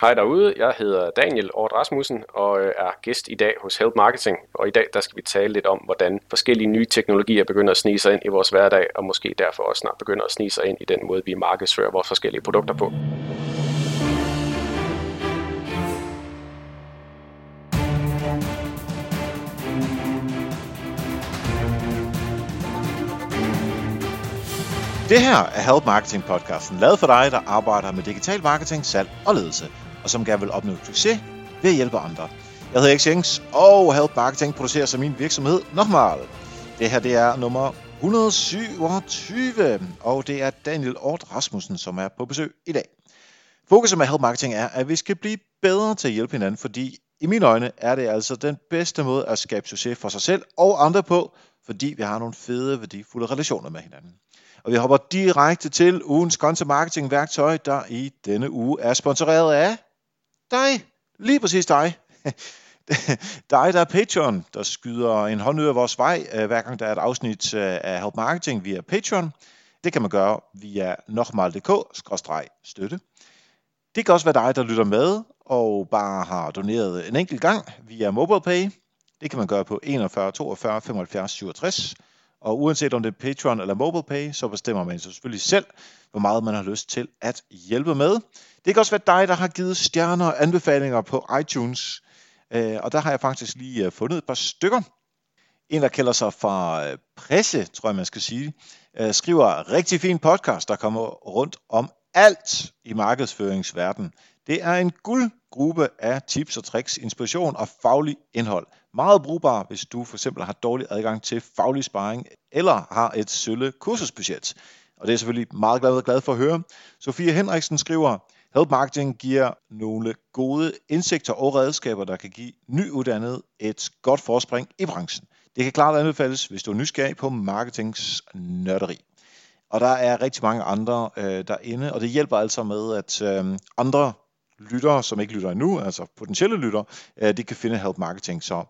Hej derude, jeg hedder Daniel Ord Rasmussen og er gæst i dag hos Help Marketing. Og i dag der skal vi tale lidt om, hvordan forskellige nye teknologier begynder at snige sig ind i vores hverdag, og måske derfor også snart begynder at snige sig ind i den måde, vi markedsfører vores forskellige produkter på. Det her er Help Marketing podcasten, lavet for dig, der arbejder med digital marketing, salg og ledelse, og som gerne vil opnå succes ved at hjælpe andre. Jeg hedder Erik Sjengs, og Help Marketing producerer så min virksomhed nochmal. Det her det er nummer 127, og det er Daniel Ord Rasmussen, som er på besøg i dag. Fokuset med Help Marketing er, at vi skal blive bedre til at hjælpe hinanden, fordi i mine øjne er det altså den bedste måde at skabe succes for sig selv og andre på, fordi vi har nogle fede, værdifulde relationer med hinanden. Og vi hopper direkte til ugens content marketing værktøj, der i denne uge er sponsoreret af dig. Lige præcis dig. Dig, der er Patreon, der skyder en hånd ud af vores vej, hver gang der er et afsnit af Help Marketing via Patreon. Det kan man gøre via nokmal.dk/støtte. Det kan også være dig, der lytter med og bare har doneret en enkelt gang via MobilePay. Det kan man gøre på 41 42 75 67. Og uanset om det er Patreon eller MobilePay, så bestemmer man selvfølgelig selv, hvor meget man har lyst til at hjælpe med. Det kan også være dig, der har givet stjerner og anbefalinger på iTunes. Og der har jeg faktisk lige fundet et par stykker. En, der kalder sig for presse, tror jeg man skal sige, skriver rigtig fin podcast, der kommer rundt om alt i markedsføringsverdenen. Det er en guldgruppe af tips og tricks, inspiration og faglig indhold. Meget brugbar, hvis du for eksempel har dårlig adgang til faglig sparring eller har et sølle kursusbudget. Og det er selvfølgelig meget glad for at høre. Sofie Henriksen skriver, Help Marketing giver nogle gode indsigter og redskaber, der kan give nyuddannede et godt forspring i branchen. Det kan klart anbefales, hvis du er nysgerrig på marketingsnørderi. Og der er rigtig mange andre derinde, og det hjælper altså med, at andre lyttere, som ikke lytter endnu, altså potentielle lyttere, de kan finde Help Marketing. Så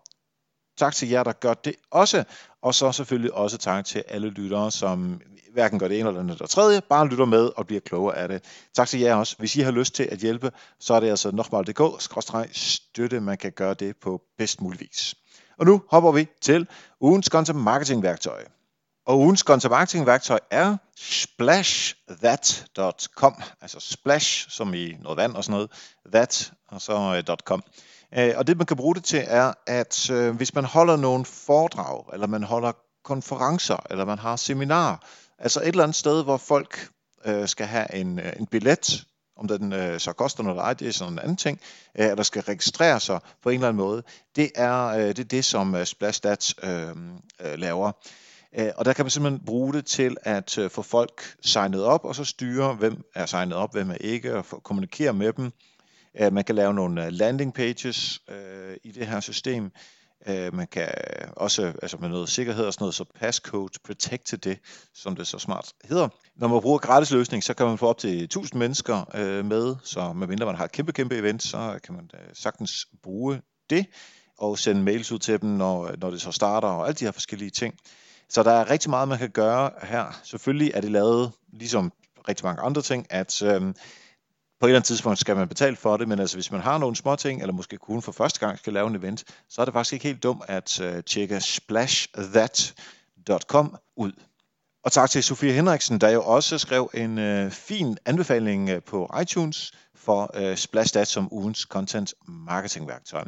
tak til jer, der gør det også, og så selvfølgelig også tak til alle lyttere, som hverken gør det ene eller andet eller tredje, bare lytter med og bliver klogere af det. Tak til jer også. Hvis I har lyst til at hjælpe, så er det altså nokmal.dk/støtte, man kan gøre det på bedst mulig vis. Og nu hopper vi til ugens content marketing værktøj. Og ugens content marketing værktøj er SplashThat.com, altså splash som i noget vand og sådan noget, that og så .com. Og det man kan bruge det til er, at hvis man holder nogle foredrag, eller man holder konferencer, eller man har seminarer, altså et eller andet sted, hvor folk skal have en billet, om den så koster noget eller ej, det er sådan en anden ting, eller skal registrere sig på en eller anden måde, det er det, som SplashThat laver. Og der kan man simpelthen bruge det til at få folk signet op, og så styre, hvem er signet op, hvem er ikke, og kommunikere med dem. Man kan lave nogle landing pages i det her system. Man kan også altså med noget sikkerhed og sådan noget, så passcode protected det, som det så smart hedder. Når man bruger gratis løsning, så kan man få op til 1000 mennesker med, så medmindre man har et kæmpe event, så kan man sagtens bruge det, og sende mails ud til dem, når det så starter, og alle de her forskellige ting. Så der er rigtig meget, man kan gøre her. Selvfølgelig er det lavet, ligesom rigtig mange andre ting, at på et eller andet tidspunkt skal man betale for det, men altså hvis man har nogle små ting, eller måske kun for første gang skal lave en event, så er det faktisk ikke helt dumt at tjekke splashthat.com ud. Og tak til Sofie Henriksen, der jo også skrev en fin anbefaling på iTunes for SplashThat som ugens content marketing værktøj.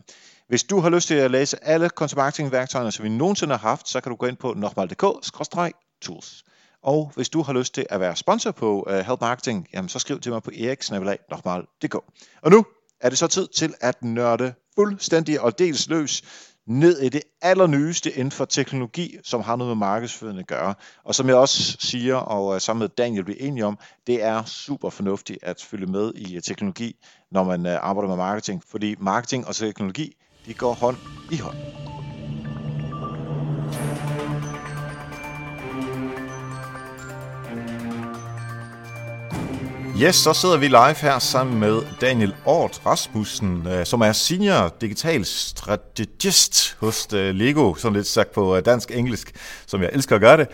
Hvis du har lyst til at læse alle content marketing værktøjerne, som vi nogensinde har haft, så kan du gå ind på nokmal.dk/tools. Og hvis du har lyst til at være sponsor på Help Marketing, jamen så skriv til mig på eriksnabel@nokmal.dk. Og nu er det så tid til at nørde fuldstændig og dels løs ned i det allernyeste inden for teknologi, som har noget med markedsføring at gøre. Og som jeg også siger, og sammen med Daniel bliver enige om, det er super fornuftigt at følge med i teknologi, når man arbejder med marketing. Fordi marketing og teknologi, de går hånd i hånd. Yes, så sidder vi live her sammen med Daniel Ord Rasmussen, som er senior digital strategist hos Lego, sådan lidt sagt på dansk-engelsk, som jeg elsker at gøre det.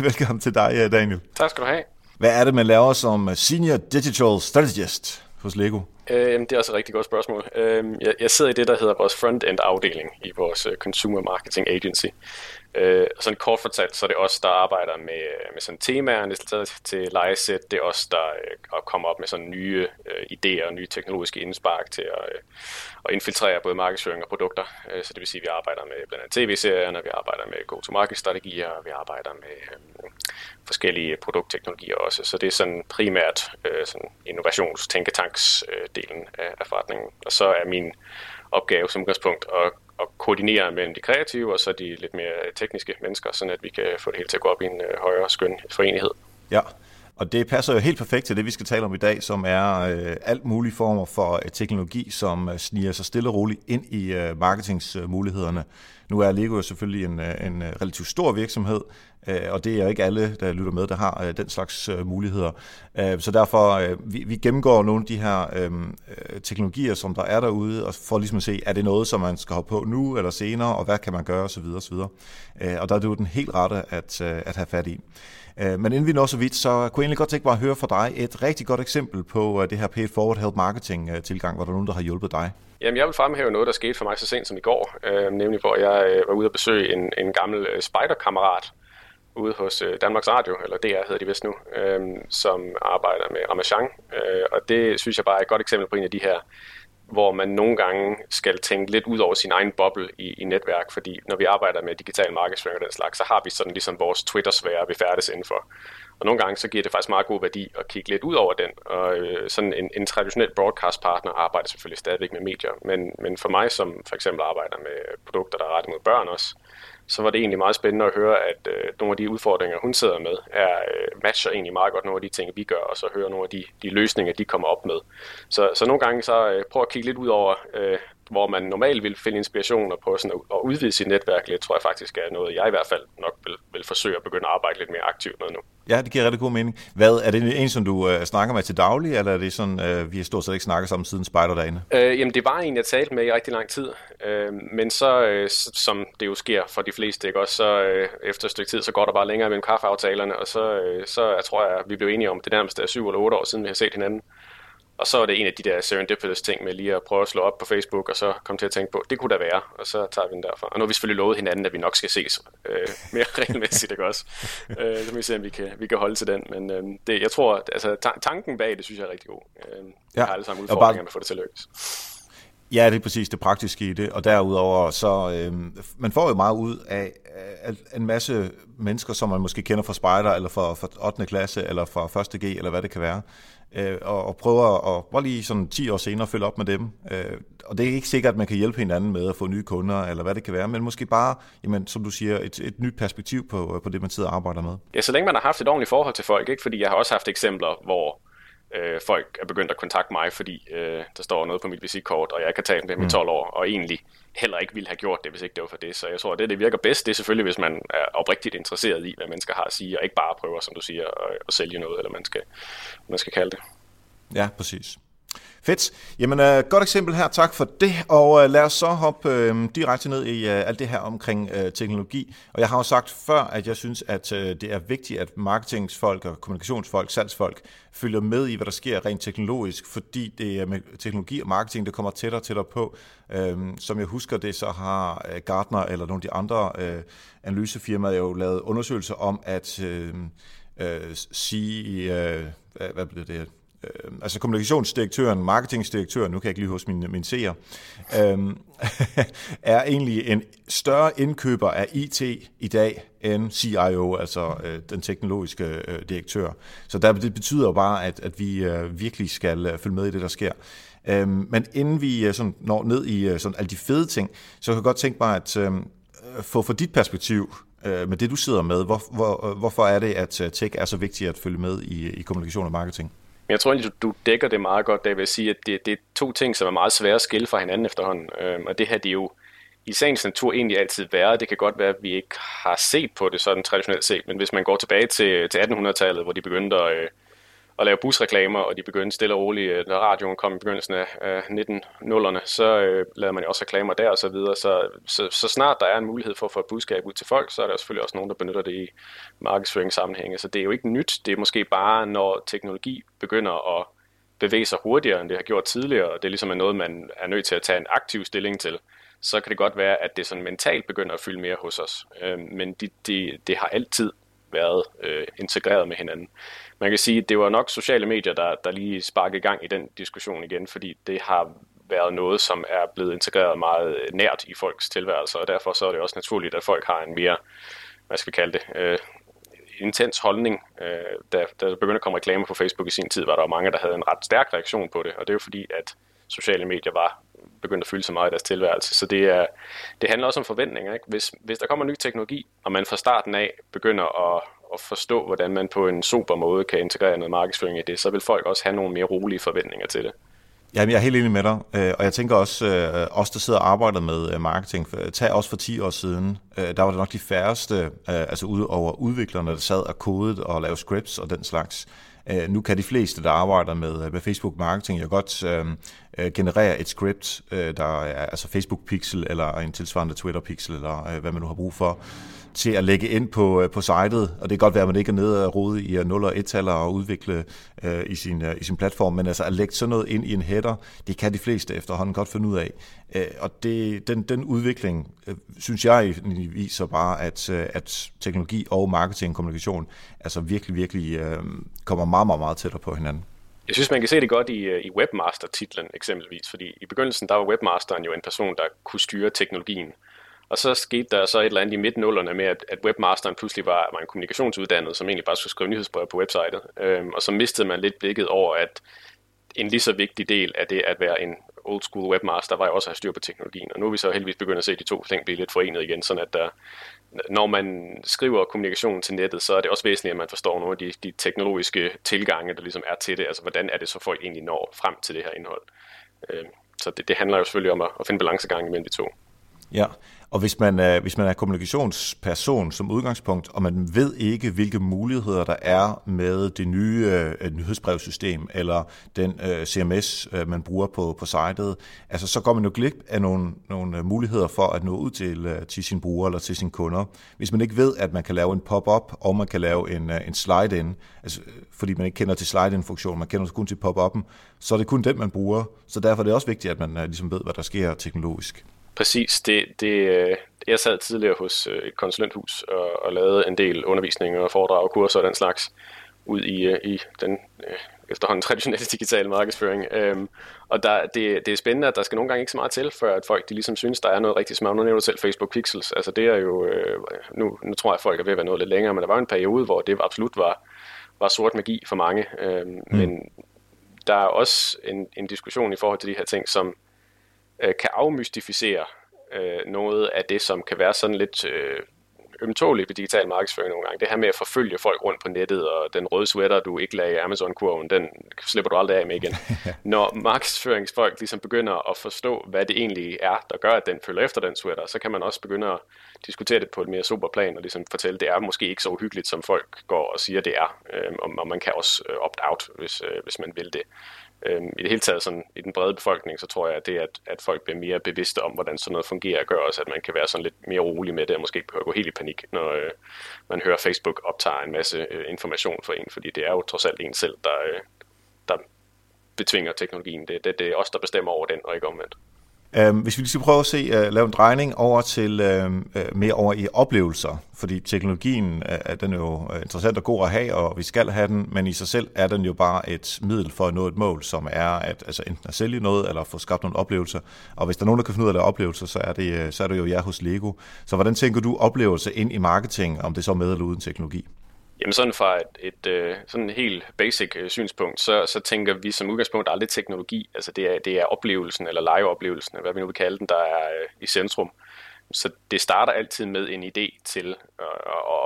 Velkommen til dig, Daniel. Tak skal du have. Hvad er det, man laver som senior digital strategist hos Lego? Det er også et rigtig godt spørgsmål. Jeg sidder i det, der hedder vores front-end-afdeling i vores Consumer Marketing Agency. Sådan kort fortalt, så er det os, der arbejder med sådan temaerne til lejesæt. Det er os, der kommer op med sådan nye idéer og nye teknologiske indspark til at infiltrere både markedsføring og produkter. Så det vil sige, at vi arbejder med blandt andet tv-serierne, vi arbejder med go-to-market-strategier, og vi arbejder med forskellige produktteknologier også. Så det er sådan primært sådan innovations-tænketanks-delen af forretningen. Og så er min opgave som udgangspunkt at koordinere mellem de kreative og så de lidt mere tekniske mennesker, sådan at vi kan få det hele til at gå op i en højere skøn forenighed. Ja, og det passer jo helt perfekt til det, vi skal tale om i dag, som er alt mulige former for teknologi, som sniger sig stille og roligt ind i marketingsmulighederne. Nu er Lego jo selvfølgelig en relativt stor virksomhed, og det er ikke alle, der lytter med, der har den slags muligheder. Så derfor, vi gennemgår nogle af de her teknologier, som der er derude, og for ligesom at se, er det noget, som man skal hoppe på nu eller senere, og hvad kan man gøre, osv. osv. Og der er det jo den helt rette at have fat i. Men inden vi når så vidt, så kunne jeg egentlig godt tænke mig at høre fra dig et rigtig godt eksempel på det her pay-forward help marketing-tilgang, hvor der er nogen, der har hjulpet dig. Jamen, jeg vil fremhæve noget, der skete for mig så sent som i går, nemlig hvor jeg var ude at besøge en gammel spejderkammerat ude hos Danmarks Radio, eller DR hedder de vist nu, som arbejder med Ramachan, og det synes jeg bare er et godt eksempel på en af de her, hvor man nogle gange skal tænke lidt ud over sin egen boble i netværk, fordi når vi arbejder med digital markedsføring og den slags, så har vi sådan ligesom vores Twitter-sfære, vi færdes indenfor. Og nogle gange så giver det faktisk meget god værdi at kigge lidt ud over den, og sådan en traditionel broadcast-partner arbejder selvfølgelig stadigvæk med medier, men for mig, som for eksempel arbejder med produkter, der er rettet mod børn også, så var det egentlig meget spændende at høre, at nogle af de udfordringer, hun sidder med, matcher egentlig meget godt nogle af de ting, vi gør, og så hører nogle af de løsninger, de kommer op med. Så nogle gange så prøv at kigge lidt ud over, hvor man normalt vil finde inspirationer på sådan at udvide sit netværk lidt, tror jeg faktisk er noget, jeg i hvert fald nok vil forsøge at begynde at arbejde lidt mere aktivt med nu. Ja, det giver rigtig god mening. Hvad er det en, som du snakker med til daglig, eller er det sådan, vi har stort set ikke snakket sammen siden spejderdagene? Jamen, det var en, jeg talte med i rigtig lang tid, men så, som det jo sker for de fleste, ikke? Også, så efter et stykke tid, så går der bare længere mellem kaffeaftalerne, og så jeg tror jeg, vi blev enige om, det nærmest er 7 eller 8 år siden, vi har set hinanden. Og så er det en af de der serendipitous ting med lige at prøve at slå op på Facebook, og så komme til at tænke på, det kunne da være, og så tager vi den derfra. Og nu har vi selvfølgelig lovet hinanden, at vi nok skal ses mere regelmæssigt, ikke også? Så må vi se, om vi kan holde til den. Men det, jeg tror, altså tanken bag det, synes jeg er rigtig god. Jeg har alle sammen udfordringer med at få det til at lykkes. Ja, det er præcis det praktiske i det, og derudover så, man får jo meget ud af en masse mennesker, som man måske kender fra spejder, eller fra 8. klasse, eller fra 1. G, eller hvad det kan være, og prøver at bare lige sådan 10 år senere følge op med dem. Og det er ikke sikkert, at man kan hjælpe hinanden med at få nye kunder, eller hvad det kan være, men måske bare, jamen, som du siger, et nyt perspektiv på det, man sidder og arbejder med. Ja, så længe man har haft et ordentligt forhold til folk, ikke? Fordi jeg har også haft eksempler, hvor folk er begyndt at kontakte mig, fordi der står noget på mit visitkort, og jeg kan tale med dem i 12 år, og egentlig heller ikke ville have gjort det, hvis ikke det var for det. Så jeg tror, at det virker bedst, det er selvfølgelig, hvis man er oprigtigt interesseret i, hvad mennesker har at sige, og ikke bare prøver, som du siger, at sælge noget, eller man skal kalde det. Ja, præcis. Fedt. Jamen, godt eksempel her. Tak for det. Og lad os så hoppe direkte ned i alt det her omkring teknologi. Og jeg har jo sagt før, at jeg synes, at det er vigtigt, at marketingsfolk og kommunikationsfolk, salgsfolk, følger med i, hvad der sker rent teknologisk, fordi det er med teknologi og marketing, der kommer tættere og tættere på. Som jeg husker det, så har Gartner eller nogle af de andre analysefirmaer jo lavet undersøgelser om at sige, hvad blev det her? Altså kommunikationsdirektøren, marketingsdirektøren, nu kan jeg ikke lige huske min seer, er egentlig en større indkøber af IT i dag end CIO, altså den teknologiske direktør. Så det betyder jo bare, at vi virkelig skal følge med i det, der sker. Men inden vi sådan når ned i alle de fede ting, så kan jeg godt tænke mig at få fra dit perspektiv, med det du sidder med, hvorfor er det, at tech er så vigtigt at følge med i kommunikation og marketing? Men jeg tror egentlig, du dækker det meget godt, der vil sige, at det er to ting, som er meget svære at skille fra hinanden efterhånden. Og det her, det er jo i sagens natur egentlig altid været. Det kan godt være, at vi ikke har set på det sådan traditionelt set, men hvis man går tilbage til 1800-tallet, hvor de begyndte at lave busreklamer, og de begyndte stille og roligt, da radioen kom i begyndelsen af 1900'erne, så lavede man jo også reklamer der og så videre. Så snart der er en mulighed for at få et budskab ud til folk, så er der selvfølgelig også nogen, der benytter det i markedsføringssammenhænge. Så det er jo ikke nyt, det er måske bare, når teknologi begynder at bevæge sig hurtigere, end det har gjort tidligere, og det ligesom er noget, man er nødt til at tage en aktiv stilling til, så kan det godt være, at det sådan mentalt begynder at fylde mere hos os. Men det har altid været integreret med hinanden. Man kan sige, at det var nok sociale medier, der lige sparkede gang i den diskussion igen, fordi det har været noget, som er blevet integreret meget nært i folks tilværelser, og derfor så er det også naturligt, at folk har en mere, hvad skal vi kalde det, intens holdning. Da der begyndte at komme reklamer på Facebook i sin tid, var der jo mange, der havde en ret stærk reaktion på det, og det er jo fordi, at sociale medier var begyndt at fylde så meget i deres tilværelse. Så det handler også om forventninger. Ikke? Hvis der kommer ny teknologi, og man fra starten af begynder at forstå, hvordan man på en super måde kan integrere noget markedsføring i det, så vil folk også have nogle mere rolige forventninger til det. Jamen, jeg er helt enig med dig, og jeg tænker også, os der sidder og arbejder med marketing, tag også for 10 år siden, der var det nok de færreste, altså ud over udviklerne, der sad og kodede og lavede scripts og den slags. Nu kan de fleste, der arbejder med Facebook marketing, jo godt generere et script, der er altså Facebook pixel eller en tilsvarende Twitter pixel, eller hvad man nu har brug for, til at lægge ind på sitet, og det kan godt være, at man ikke er nede og rode i 0 og 1-taller og udvikle i sin platform, men altså at lægge sådan noget ind i en header, det kan de fleste efterhånden godt finde ud af. Og den udvikling, synes jeg, viser bare, at teknologi og marketing og kommunikation altså virkelig, virkelig kommer meget, meget, meget tættere på hinanden. Jeg synes, man kan se det godt i webmaster-titlen eksempelvis, fordi i begyndelsen, der var webmasteren jo en person, der kunne styre teknologien. Og så skete der så et eller andet i midten-nullerne med, at webmasteren pludselig var en kommunikationsuddannet, som egentlig bare skulle skrive nyhedsbrev på websitet. Og så mistede man lidt blikket over, at en lige så vigtig del af det at være en old school webmaster, var jo også at have styr på teknologien. Og nu er vi så heldigvis begyndt at se de to ting blive lidt forenet igen, sådan at når man skriver kommunikation til nettet, så er det også væsentligt, at man forstår nogle af de teknologiske tilgange, der ligesom er til det. Altså, hvordan er det så, folk egentlig når frem til det her indhold? Så det handler jo selvfølgelig om at finde balancegangen mellem de to. Ja, og hvis man er kommunikationsperson som udgangspunkt, og man ved ikke, hvilke muligheder der er med det nye nyhedsbrevsystem eller den CMS, man bruger på sitet, altså så går man jo glip af nogle muligheder for at nå ud til sine brugere eller til sine kunder. Hvis man ikke ved, at man kan lave en pop-up, og man kan lave en slide-in, altså, fordi man ikke kender til slide-in-funktionen, man kender kun til pop-up'en, så er det kun den, man bruger. Så derfor er det også vigtigt, at man ligesom ved, hvad der sker teknologisk. Præcis. Jeg sad tidligere hos et konsulenthus og lavede en del undervisning og foredrag og kurser og den slags ud i den efterhånden traditionelle digitale markedsføring. Og det er spændende, at der skal nogle gange ikke så meget til, før at folk de ligesom synes, der er noget rigtig smart. Nu nævner du selv Facebook Pixels. Altså det er jo, nu tror jeg, at folk er ved at være noget lidt længere, men der var en periode, hvor det absolut var sort magi for mange. Men der er også en diskussion i forhold til de her ting, som kan afmystificere noget af det, som kan være sådan lidt ømtåligt ved digital markedsføring nogle gange. Det her med at forfølge folk rundt på nettet, og den røde sweater, du ikke lagde i Amazon-kurven, den slipper du aldrig af med igen. Når markedsføringsfolk ligesom begynder at forstå, hvad det egentlig er, der gør, at den følger efter den sweater, så kan man også begynde at diskutere det på et mere super plan, og ligesom fortælle, at det er måske ikke så uhyggeligt, som folk går og siger, det er. Og man kan også opt-out, hvis man vil det. I det hele taget sådan, i den brede befolkning, så tror jeg, at det, at folk bliver mere bevidste om, hvordan sådan noget fungerer, gør også, at man kan være sådan lidt mere rolig med det, og måske ikke behøver at gå helt i panik, når man hører, Facebook optager en masse information for en, fordi det er jo trods alt en selv, der betvinger teknologien. Det er os, der bestemmer over den, og ikke omvendt. Hvis vi lige skal prøve at lave en drejning over til mere over i oplevelser, fordi teknologien den er jo interessant og god at have, og vi skal have den, men i sig selv er den jo bare et middel for at nå et mål, som er at altså enten at sælge noget eller få skabt nogle oplevelser. Og hvis der er nogen, der kan finde ud af at lave oplevelser, så er det jo jer hos Lego. Så hvordan tænker du oplevelser ind i marketing, om det så er med eller uden teknologi? Jamen sådan fra et sådan helt basic synspunkt, så tænker vi som udgangspunkt aldrig teknologi. Altså det er oplevelsen eller legeoplevelsen, hvad vi nu vil kalde den, der er i centrum. Så det starter altid med en idé til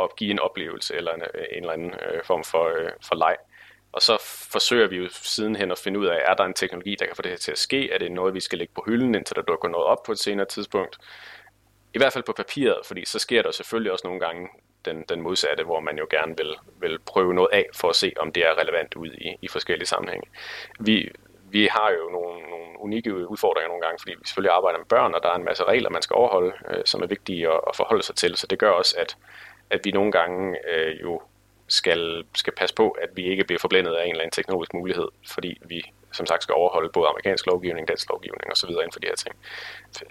at give en oplevelse eller en eller anden form for leg. Og så forsøger vi jo sidenhen at finde ud af, er der en teknologi, der kan få det her til at ske? Er det noget, vi skal lægge på hylden, indtil der dukker noget op på et senere tidspunkt? I hvert fald på papiret, fordi så sker der selvfølgelig også nogle gange den modsatte, hvor man jo gerne vil prøve noget af, for at se, om det er relevant ud i forskellige sammenhænge. Vi har jo nogle unikke udfordringer nogle gange, fordi vi selvfølgelig arbejder med børn, og der er en masse regler, man skal overholde, som er vigtige at forholde sig til, så det gør også, at vi nogle gange jo skal passe på, at vi ikke bliver forblændet af en eller anden teknologisk mulighed, fordi vi som sagt skal overholde både amerikansk lovgivning, dansk lovgivning osv. inden for de her ting.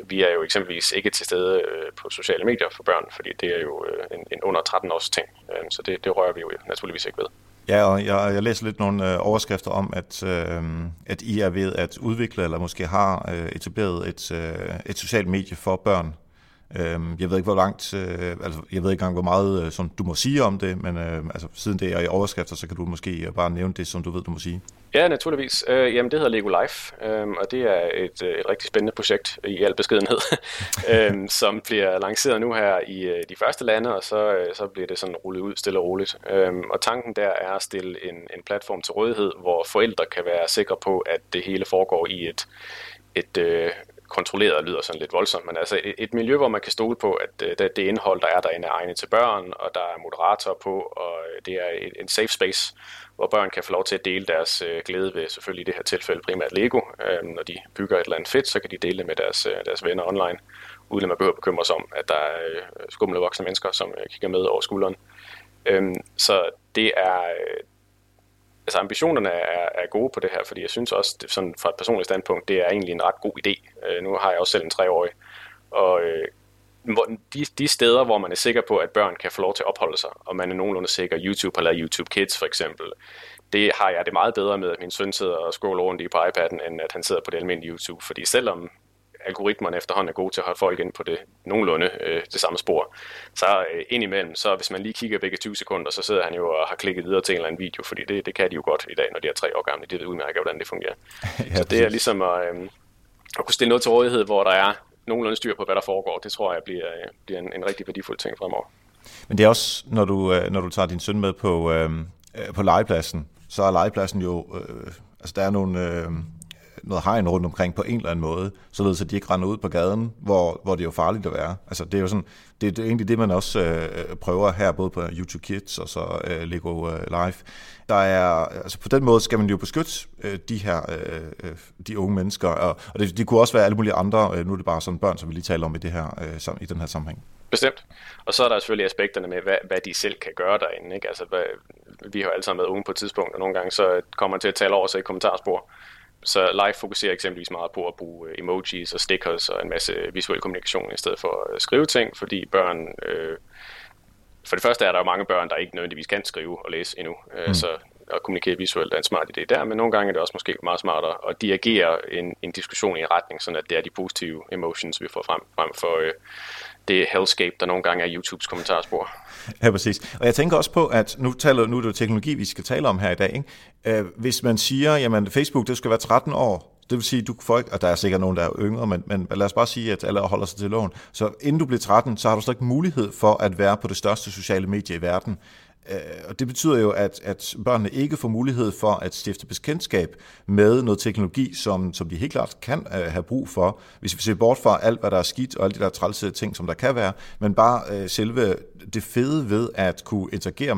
Vi er jo eksempelvis ikke til stede på sociale medier for børn, fordi det er jo en under 13-års ting, så det rører vi jo naturligvis ikke ved. Ja, og jeg læser lidt nogle overskrifter om, at I er ved at udvikle, eller måske har etableret et socialt medie for børn. Jeg ved ikke, hvor langt, altså jeg ved ikke engang, hvor meget som du må sige om det, men altså, siden det er i overskrifter, så kan du måske bare nævne det, som du ved, du må sige. Ja, naturligvis. Jamen, det hedder Lego Life, og det er et rigtig spændende projekt i al beskedenhed, som bliver lanceret nu her i de første lande, og så bliver det sådan rullet ud stille og roligt. Og tanken der er at stille en platform til rådighed, hvor forældre kan være sikre på, at det hele foregår i et kontrolleret lyder sådan lidt voldsomt, men altså et miljø, hvor man kan stole på, at det indhold, der er derinde, er egnet til børn, og der er moderatorer på, og det er en safe space, hvor børn kan få lov til at dele deres glæde ved, selvfølgelig i det her tilfælde primært Lego. Når de bygger et eller andet fedt, så kan de dele det med deres venner online, uden at man behøver bekymre sig om, at der er skumle voksne mennesker, som kigger med over skulderen. Så det er... Altså ambitionerne er gode på det her, fordi jeg synes også, sådan fra et personligt standpunkt, det er egentlig en ret god idé. Nu har jeg også selv en 3-årig, og de steder, hvor man er sikker på, at børn kan få lov til at opholde sig, og man er nogenlunde sikker, YouTube har lavet YouTube Kids for eksempel, det har jeg det meget bedre med, at min søn sidder og scroller rundt i på iPad'en, end at han sidder på det almindelige YouTube, fordi selvom algoritmerne efterhånden er gode til at holde folk ind på det nogenlunde det samme spor. Så indimellem, så hvis man lige kigger begge 20 sekunder, så sidder han jo og har klikket videre til en eller anden video, fordi det kan de jo godt i dag, når de er 3 år gamle. De ved udmærket, hvordan det fungerer. Ja, så det er ligesom at kunne stille noget til rådighed, hvor der er nogenlunde styr på, hvad der foregår. Det tror jeg bliver en rigtig værdifuld ting fremover. Men det er også, når du tager din søn med på legepladsen, så er legepladsen jo... altså, der er noget hegn rundt omkring på en eller anden måde, således at de ikke render ud på gaden, hvor det er jo farligt at være. Altså, det er jo sådan, det er egentlig det, man også prøver her, både på YouTube Kids og så Lego Live. Der er, altså på den måde skal man jo beskytte de unge mennesker, og det kunne også være alle mulige andre, nu er det bare sådan børn, som vi lige taler om i den her sammenhæng. Bestemt. Og så er der selvfølgelig aspekterne med, hvad de selv kan gøre derinde. Ikke? Altså, vi har jo alle sammen været unge på et tidspunkt, og nogle gange så kommer man til at tale over sig i kommentarspor. Så Live fokuserer eksempelvis meget på at bruge emojis og stickers og en masse visuel kommunikation i stedet for at skrive ting, fordi børn... for det første er der jo mange børn, der ikke nødvendigvis kan skrive og læse endnu, så at kommunikere visuelt er en smart idé der, men nogle gange er det også måske meget smartere at dirigere en diskussion i en retning, sådan at det er de positive emotions, vi får frem for... det hellscape, der nogle gange er YouTubes kommentarspor. Ja, præcis. Og jeg tænker også på, at nu er det jo teknologi, vi skal tale om her i dag. Ikke? Hvis man siger, jamen Facebook, det skal være 13 år, det vil sige, du får ikke, og der er sikkert nogen, der er yngre, men lad os bare sige, at alle holder sig til loven. Så inden du bliver 13, så har du slet ikke mulighed for at være på det største sociale medie i verden. Og det betyder jo, at børnene ikke får mulighed for at stifte bekendtskab med noget teknologi, som de helt klart kan have brug for, hvis vi ser bort fra alt, hvad der er skidt og alle de der trælse ting, som der kan være, men bare selve det fede ved at kunne interagere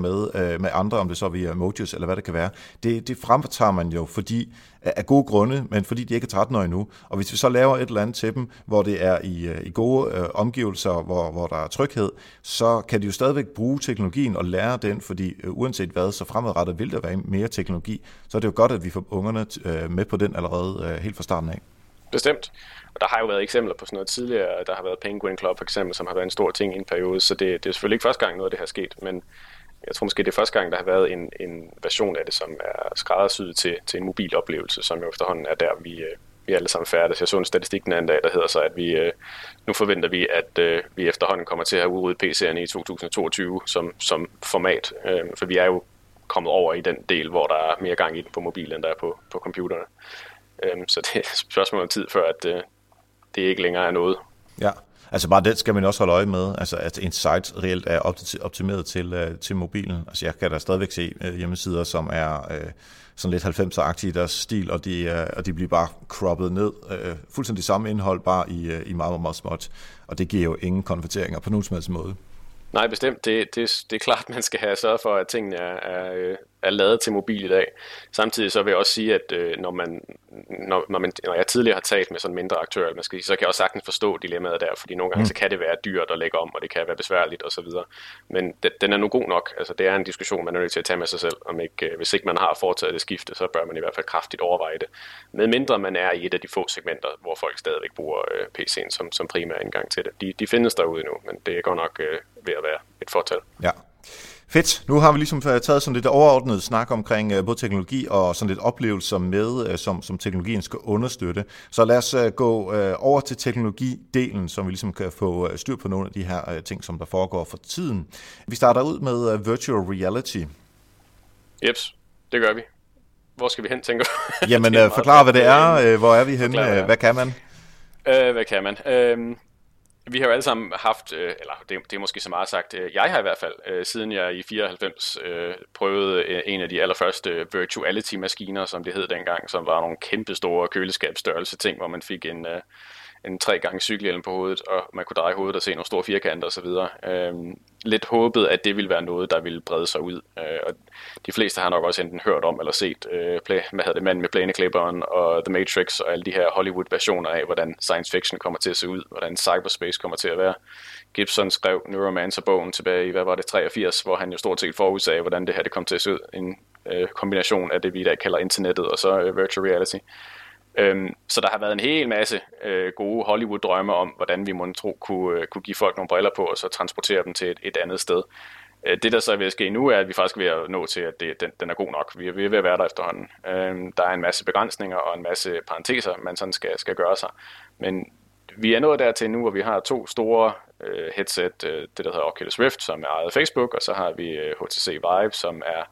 med andre, om det så via emojis eller hvad det kan være, det fremtager man jo, fordi af gode grunde, men fordi de ikke er 13 år endnu. Og hvis vi så laver et eller andet til dem, hvor det er i gode omgivelser, hvor der er tryghed, så kan de jo stadigvæk bruge teknologien og lære den, fordi uanset hvad, så fremadrettet vil der være mere teknologi, så er det jo godt, at vi får ungerne med på den allerede helt fra starten af. Bestemt. Og der har jo været eksempler på sådan noget tidligere. Der har været Penguin Club for eksempel, som har været en stor ting i en periode, så det er selvfølgelig ikke første gang noget af det her sket, men jeg tror måske, det er første gang, der har været en version af det, som er skræddersyet til en mobiloplevelse, som jo efterhånden er der, vi alle sammen færdes. Jeg så en statistik den anden dag, der hedder så, at nu forventer vi, at vi efterhånden kommer til at have udryddet PC'erne i 2022 som format. For vi er jo kommet over i den del, hvor der er mere gang i den på mobilen, end der er på computerne. Så det er et spørgsmål om tid, før at det ikke længere er noget. Ja. Altså bare det skal man også holde øje med, altså at en site reelt er optimeret til mobilen. Altså jeg kan da stadigvæk se hjemmesider, som er sådan lidt 90'er-agtige i deres stil, og de bliver bare croppet ned. Fuldstændig samme indhold, bare i meget, meget småt. Og det giver jo ingen konverteringer på nogen som helst måde. Nej, bestemt. Det er klart, man skal have sørget for, at tingene er er lavet til mobil i dag. Samtidig så vil jeg også sige, at når jeg tidligere har talt med sådan mindre aktører, man skal, så kan jeg også sagtens forstå dilemmaet der, fordi nogle gange så kan det være dyrt at lægge om, og det kan være besværligt osv. Men den er nu god nok. Altså, det er en diskussion, man er nødt til at tage med sig selv. Hvis ikke man har foretaget det skifte, så bør man i hvert fald kraftigt overveje det. Medmindre man er i et af de få segmenter, hvor folk stadigvæk bruger PC'en som primær indgang til det. De findes derude nu, men det er godt nok ved at være et fortal. Ja. Fedt. Nu har vi ligesom taget sådan lidt overordnet snak omkring både teknologi og sådan lidt oplevelser med, som teknologien skal understøtte. Så lad os gå over til teknologidelen, som vi ligesom kan få styr på nogle af de her ting, som der foregår for tiden. Vi starter ud med virtual reality. Jeps, det gør vi. Hvor skal vi hen, tænker du? Jamen, forklare, hvad det er. Hvor er vi henne? Hvad kan man? Hvad kan man? Vi har jo alle sammen haft, eller det er måske så meget sagt, jeg har i hvert fald, siden jeg i 94 prøvede en af de allerførste virtuality-maskiner, som det hed dengang, som var nogle kæmpe store køleskabsstørrelse ting, hvor man fik en 3 gange cykelhjelm på hovedet, og man kunne dreje hovedet og se nogle store firkanter osv. Lidt håbet, at det ville være noget, der ville brede sig ud. Og de fleste har nok også enten hørt om eller set Manden med plæneklipperen og The Matrix og alle de her Hollywood-versioner af, hvordan science fiction kommer til at se ud, hvordan cyberspace kommer til at være. Gibson skrev Neuromancer-bogen tilbage i, 83, hvor han jo stort set forudsagde, hvordan det her det kom til at se ud. En kombination af det, vi i dag kalder internettet, og så virtual reality. Så der har været en hel masse gode Hollywood-drømme om, hvordan vi mon tro kunne give folk nogle briller på, og så transportere dem til et andet sted. Det, der så er ved at ske nu, er, at vi faktisk er ved at nå til, at den er god nok. Vi er ved at være der efterhånden. Der er en masse begrænsninger og en masse parenteser, man sådan skal gøre sig. Men vi er nået dertil nu, hvor vi har 2 store headset. Det, der hedder Oculus Rift, som er ejet af Facebook, og så har vi HTC Vive, som er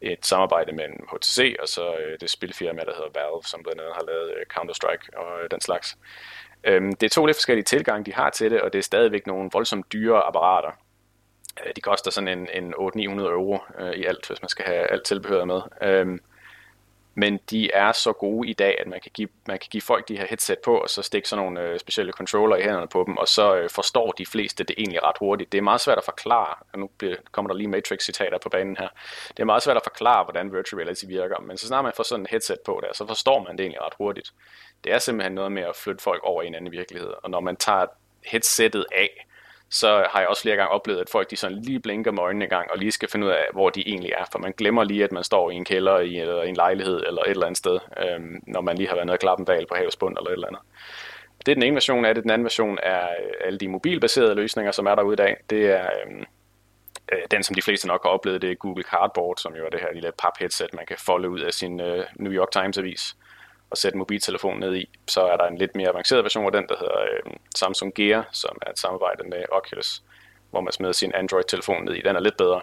et samarbejde mellem HTC og så det spilfirma, der hedder Valve, som blandt andet har lavet Counter-Strike og den slags. Det er 2 lidt forskellige tilgange, de har til det, og det er stadigvæk nogle voldsomt dyre apparater. De koster sådan en 800-900 euro i alt, hvis man skal have alt tilbehøret med. Men de er så gode i dag, at man kan give folk de her headset på, og så stikke sådan nogle specielle controller i hænderne på dem, og så forstår de fleste det egentlig ret hurtigt. Det er meget svært at forklare, og nu kommer der lige Matrix-citater på banen her, det er meget svært at forklare, hvordan virtual reality virker, men så snart man får sådan et headset på der, så forstår man det egentlig ret hurtigt. Det er simpelthen noget med at flytte folk over i en anden virkelighed, og når man tager headsettet af, så har jeg også flere gange oplevet, at folk de sådan lige blinker med øjnene en gang, og lige skal finde ud af, hvor de egentlig er, for man glemmer lige, at man står i en kælder, eller en lejlighed, eller et eller andet sted, når man lige har været nede og klappe en dal på havets bund, eller et eller andet. Det er den ene version af det. Den anden version er alle de mobilbaserede løsninger, som er derude i dag. Det er den, som de fleste nok har oplevet, det er Google Cardboard, som jo er det her lille pap-headset, man kan folde ud af sin New York Times-avis og sætte mobiltelefonen ned i. Så er der en lidt mere avanceret version af den, der hedder Samsung Gear, som er et samarbejde med Oculus, hvor man smider sin Android-telefon ned i. Den er lidt bedre.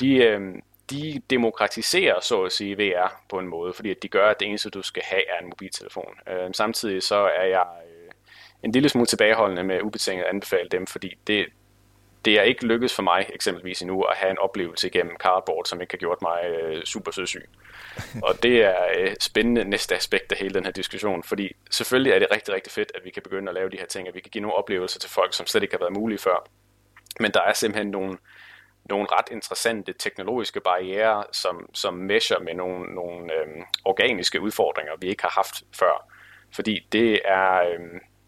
De demokratiserer, så at sige, VR på en måde, fordi de gør, at det eneste, du skal have, er en mobiltelefon. Samtidig så er jeg en lille smule tilbageholdende med ubetinget at anbefale dem, fordi det er ikke lykkedes for mig eksempelvis endnu at have en oplevelse gennem Cardboard, som ikke har gjort mig super sødsyg. Og det er spændende næste aspekt af hele den her diskussion, fordi selvfølgelig er det rigtig, rigtig fedt, at vi kan begynde at lave de her ting, at vi kan give nogle oplevelser til folk, som slet ikke har været mulige før. Men der er simpelthen nogle ret interessante teknologiske barrierer, som mesher med nogle organiske udfordringer, vi ikke har haft før. Fordi det er...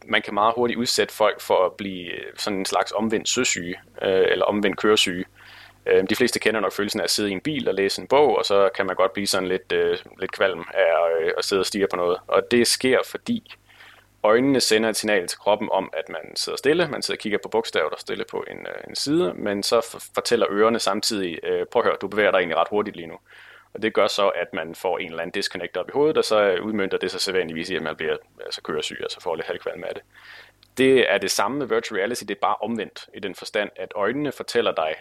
Man kan meget hurtigt udsætte folk for at blive sådan en slags omvendt søsyge, eller omvendt køresyge. De fleste kender nok følelsen af at sidde i en bil og læse en bog, og så kan man godt blive sådan lidt kvalm af at sidde og stirre på noget. Og det sker, fordi øjnene sender et signal til kroppen om, at man sidder stille, man sidder og kigger på bogstaver, der stille på en side, men så fortæller ørerne samtidig, prøv at høre, du bevæger dig egentlig ret hurtigt lige nu. Og det gør så, at man får en eller anden disconnect op i hovedet, og så udmønter det sig sædvanligvis i, at man bliver køresyg, og så får lidt halvkvalm af det. Det er det samme med virtual reality, det er bare omvendt i den forstand, at øjnene fortæller dig,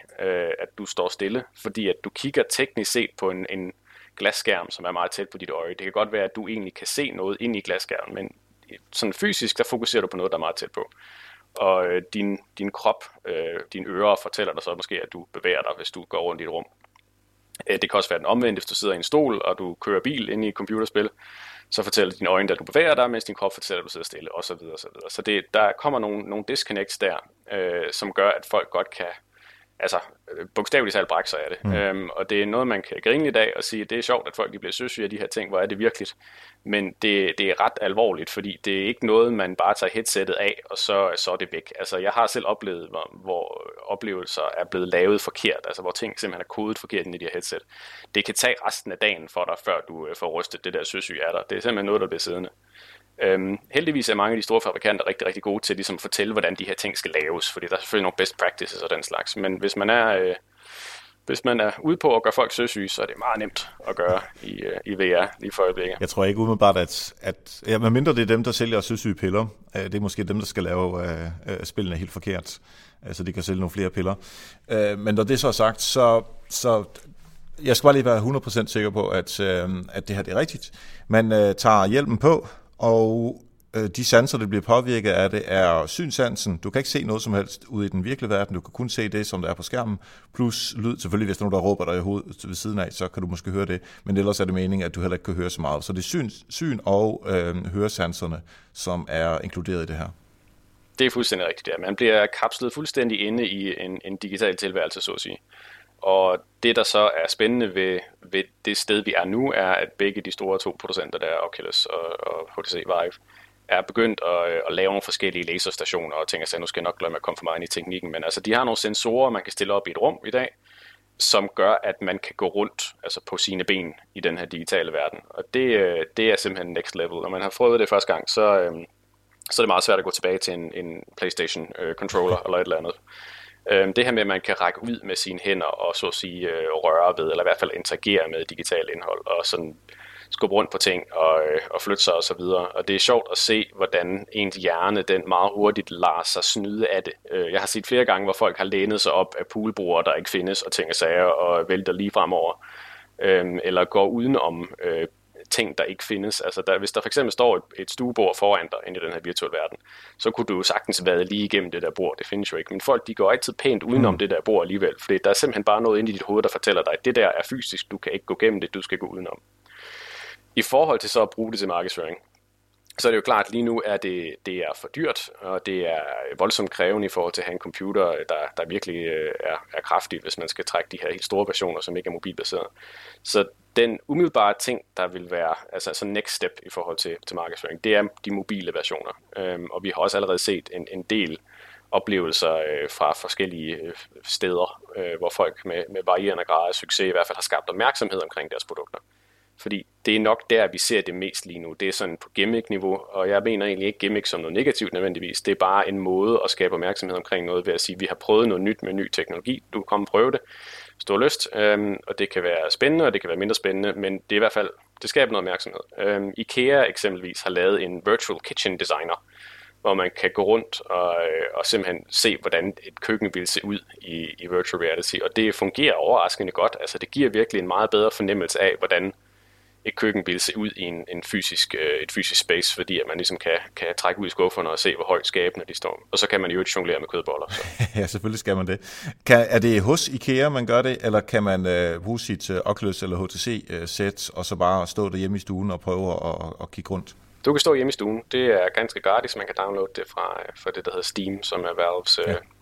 at du står stille, fordi at du kigger teknisk set på en glasskærm, som er meget tæt på dit øje. Det kan godt være, at du egentlig kan se noget inde i glasskærmen, men sådan fysisk, der fokuserer du på noget, der er meget tæt på. Og din krop, dine ører fortæller dig så måske, at du bevæger dig, hvis du går rundt i et rum. Det kan også være den omvendt, hvis du sidder i en stol, og du kører bil inde i et computerspil, så fortæller dine øjne, at du bevæger dig, mens din krop fortæller, at du sidder stille, osv. osv. Så der kommer nogle disconnects der, som gør, at folk godt kan altså bogstaveligt talt brække sig af det. Og det er noget, man kan grine i dag og sige, det er sjovt, at folk de bliver søsyge af de her ting, hvor er det virkeligt. Men det er ret alvorligt, fordi det er ikke noget, man bare tager headsettet af, og så er det væk. Altså, jeg har selv oplevet, hvor oplevelser er blevet lavet forkert, altså hvor ting simpelthen er kodet forkert ind i de her headset. Det kan tage resten af dagen for dig, før du får rystet det der søsyge af dig. Det er simpelthen noget, der bliver siddende. Heldigvis er mange af de store fabrikanter rigtig, rigtig gode til ligesom at fortælle, hvordan de her ting skal laves, fordi der er selvfølgelig nogle best practices og den slags, men hvis man er ude på at gøre folk søsyge, så er det meget nemt at gøre i VR lige for øjeblikket. Jeg tror ikke umiddelbart, at medmindre det er dem, der sælger søsyge piller, det er måske dem, der skal lave spillene helt forkert, så de kan sælge nogle flere piller. Men når det så er sagt, så jeg skal bare lige være 100% sikker på, at det her det er rigtigt. Man tager hjelmen på, og de sanser, der bliver påvirket af det, er synsansen. Du kan ikke se noget som helst ude i den virkelige verden. Du kan kun se det, som der er på skærmen. Plus lyd, selvfølgelig, hvis der er nogen, der råber dig i hovedet ved siden af, så kan du måske høre det. Men ellers er det meningen, at du heller ikke kan høre så meget. Så det er syn og høresanserne, som er inkluderet i det her. Det er fuldstændig rigtigt, ja. Man bliver kapslet fuldstændig inde i en digital tilværelse, så at sige. Og det, der så er spændende ved det sted, vi er nu, er, at begge de store to producenter, der er Oculus og HTC Vive, er begyndt at lave nogle forskellige laserstationer, og tænker sig, nu skal jeg nok glemme at komme for meget ind i teknikken, men altså, de har nogle sensorer, man kan stille op i et rum i dag, som gør, at man kan gå rundt altså på sine ben i den her digitale verden. Og det er simpelthen next level. Når man har prøvet det første gang, så er det meget svært at gå tilbage til en PlayStation-controller eller et eller andet. Det her med, at man kan række ud med sine hænder og så at sige røre ved, eller i hvert fald interagere med digitalt indhold, og sådan skubbe rundt på ting og flytte sig og så videre. Og det er sjovt at se, hvordan ens hjerne den meget hurtigt lader sig snyde af det. Jeg har set flere gange, hvor folk har lænet sig op af poolbroer, der ikke findes, og ting og sager, og vælter lige fremover, eller går udenom ting, der ikke findes. Altså hvis der for eksempel står et stuebord foran dig inde i den her virtuelle verden, så kunne du jo sagtens vade lige igennem det der bord. Det findes jo ikke. Men folk, de går altid pænt udenom det der bord alligevel, fordi der er simpelthen bare noget inde i dit hoved, der fortæller dig, at det der er fysisk, du kan ikke gå gennem det, du skal gå udenom. I forhold til så at bruge det til markedsføring, så er det jo klart, at lige nu er det er for dyrt, og det er voldsomt krævende i forhold til at have en computer, der virkelig er kraftig, hvis man skal trække de her helt store versioner, som ikke er mobilbaseret. Så den umiddelbare ting, der vil være altså next step i forhold til markedsføring, det er de mobile versioner. Og vi har også allerede set en del oplevelser fra forskellige steder, hvor folk med varierende grader af succes i hvert fald har skabt opmærksomhed omkring deres produkter. Fordi det er nok der, vi ser det mest lige nu. Det er sådan på gimmick-niveau, og jeg mener egentlig ikke gimmick som noget negativt nødvendigvis. Det er bare en måde at skabe opmærksomhed omkring noget ved at sige, at vi har prøvet noget nyt med ny teknologi. Du kan komme og prøve det, hvis du har lyst. Og det kan være spændende, og det kan være mindre spændende, men det er i hvert fald, det skaber noget opmærksomhed. IKEA eksempelvis har lavet en virtual kitchen designer, hvor man kan gå rundt og simpelthen se, hvordan et køkken vil se ud i virtual reality. Og det fungerer overraskende godt. Altså det giver virkelig en meget bedre fornemmelse af, hvordan et køkken vil se ud i et fysisk space, fordi at man ligesom kan trække ud i skufferne og se, hvor højt skabene de står. Og så kan man jo ikke jonglere med kødboller. Så. Ja, selvfølgelig skal man det. Er det hos IKEA, man gør det, eller kan man bruge sit Oculus eller HTC-sæt, og så bare stå derhjemme i stuen og prøve at kigge rundt? Du kan stå hjemme i stuen. Det er ganske gratis. Man kan downloade det fra det, der hedder Steam, som er Valves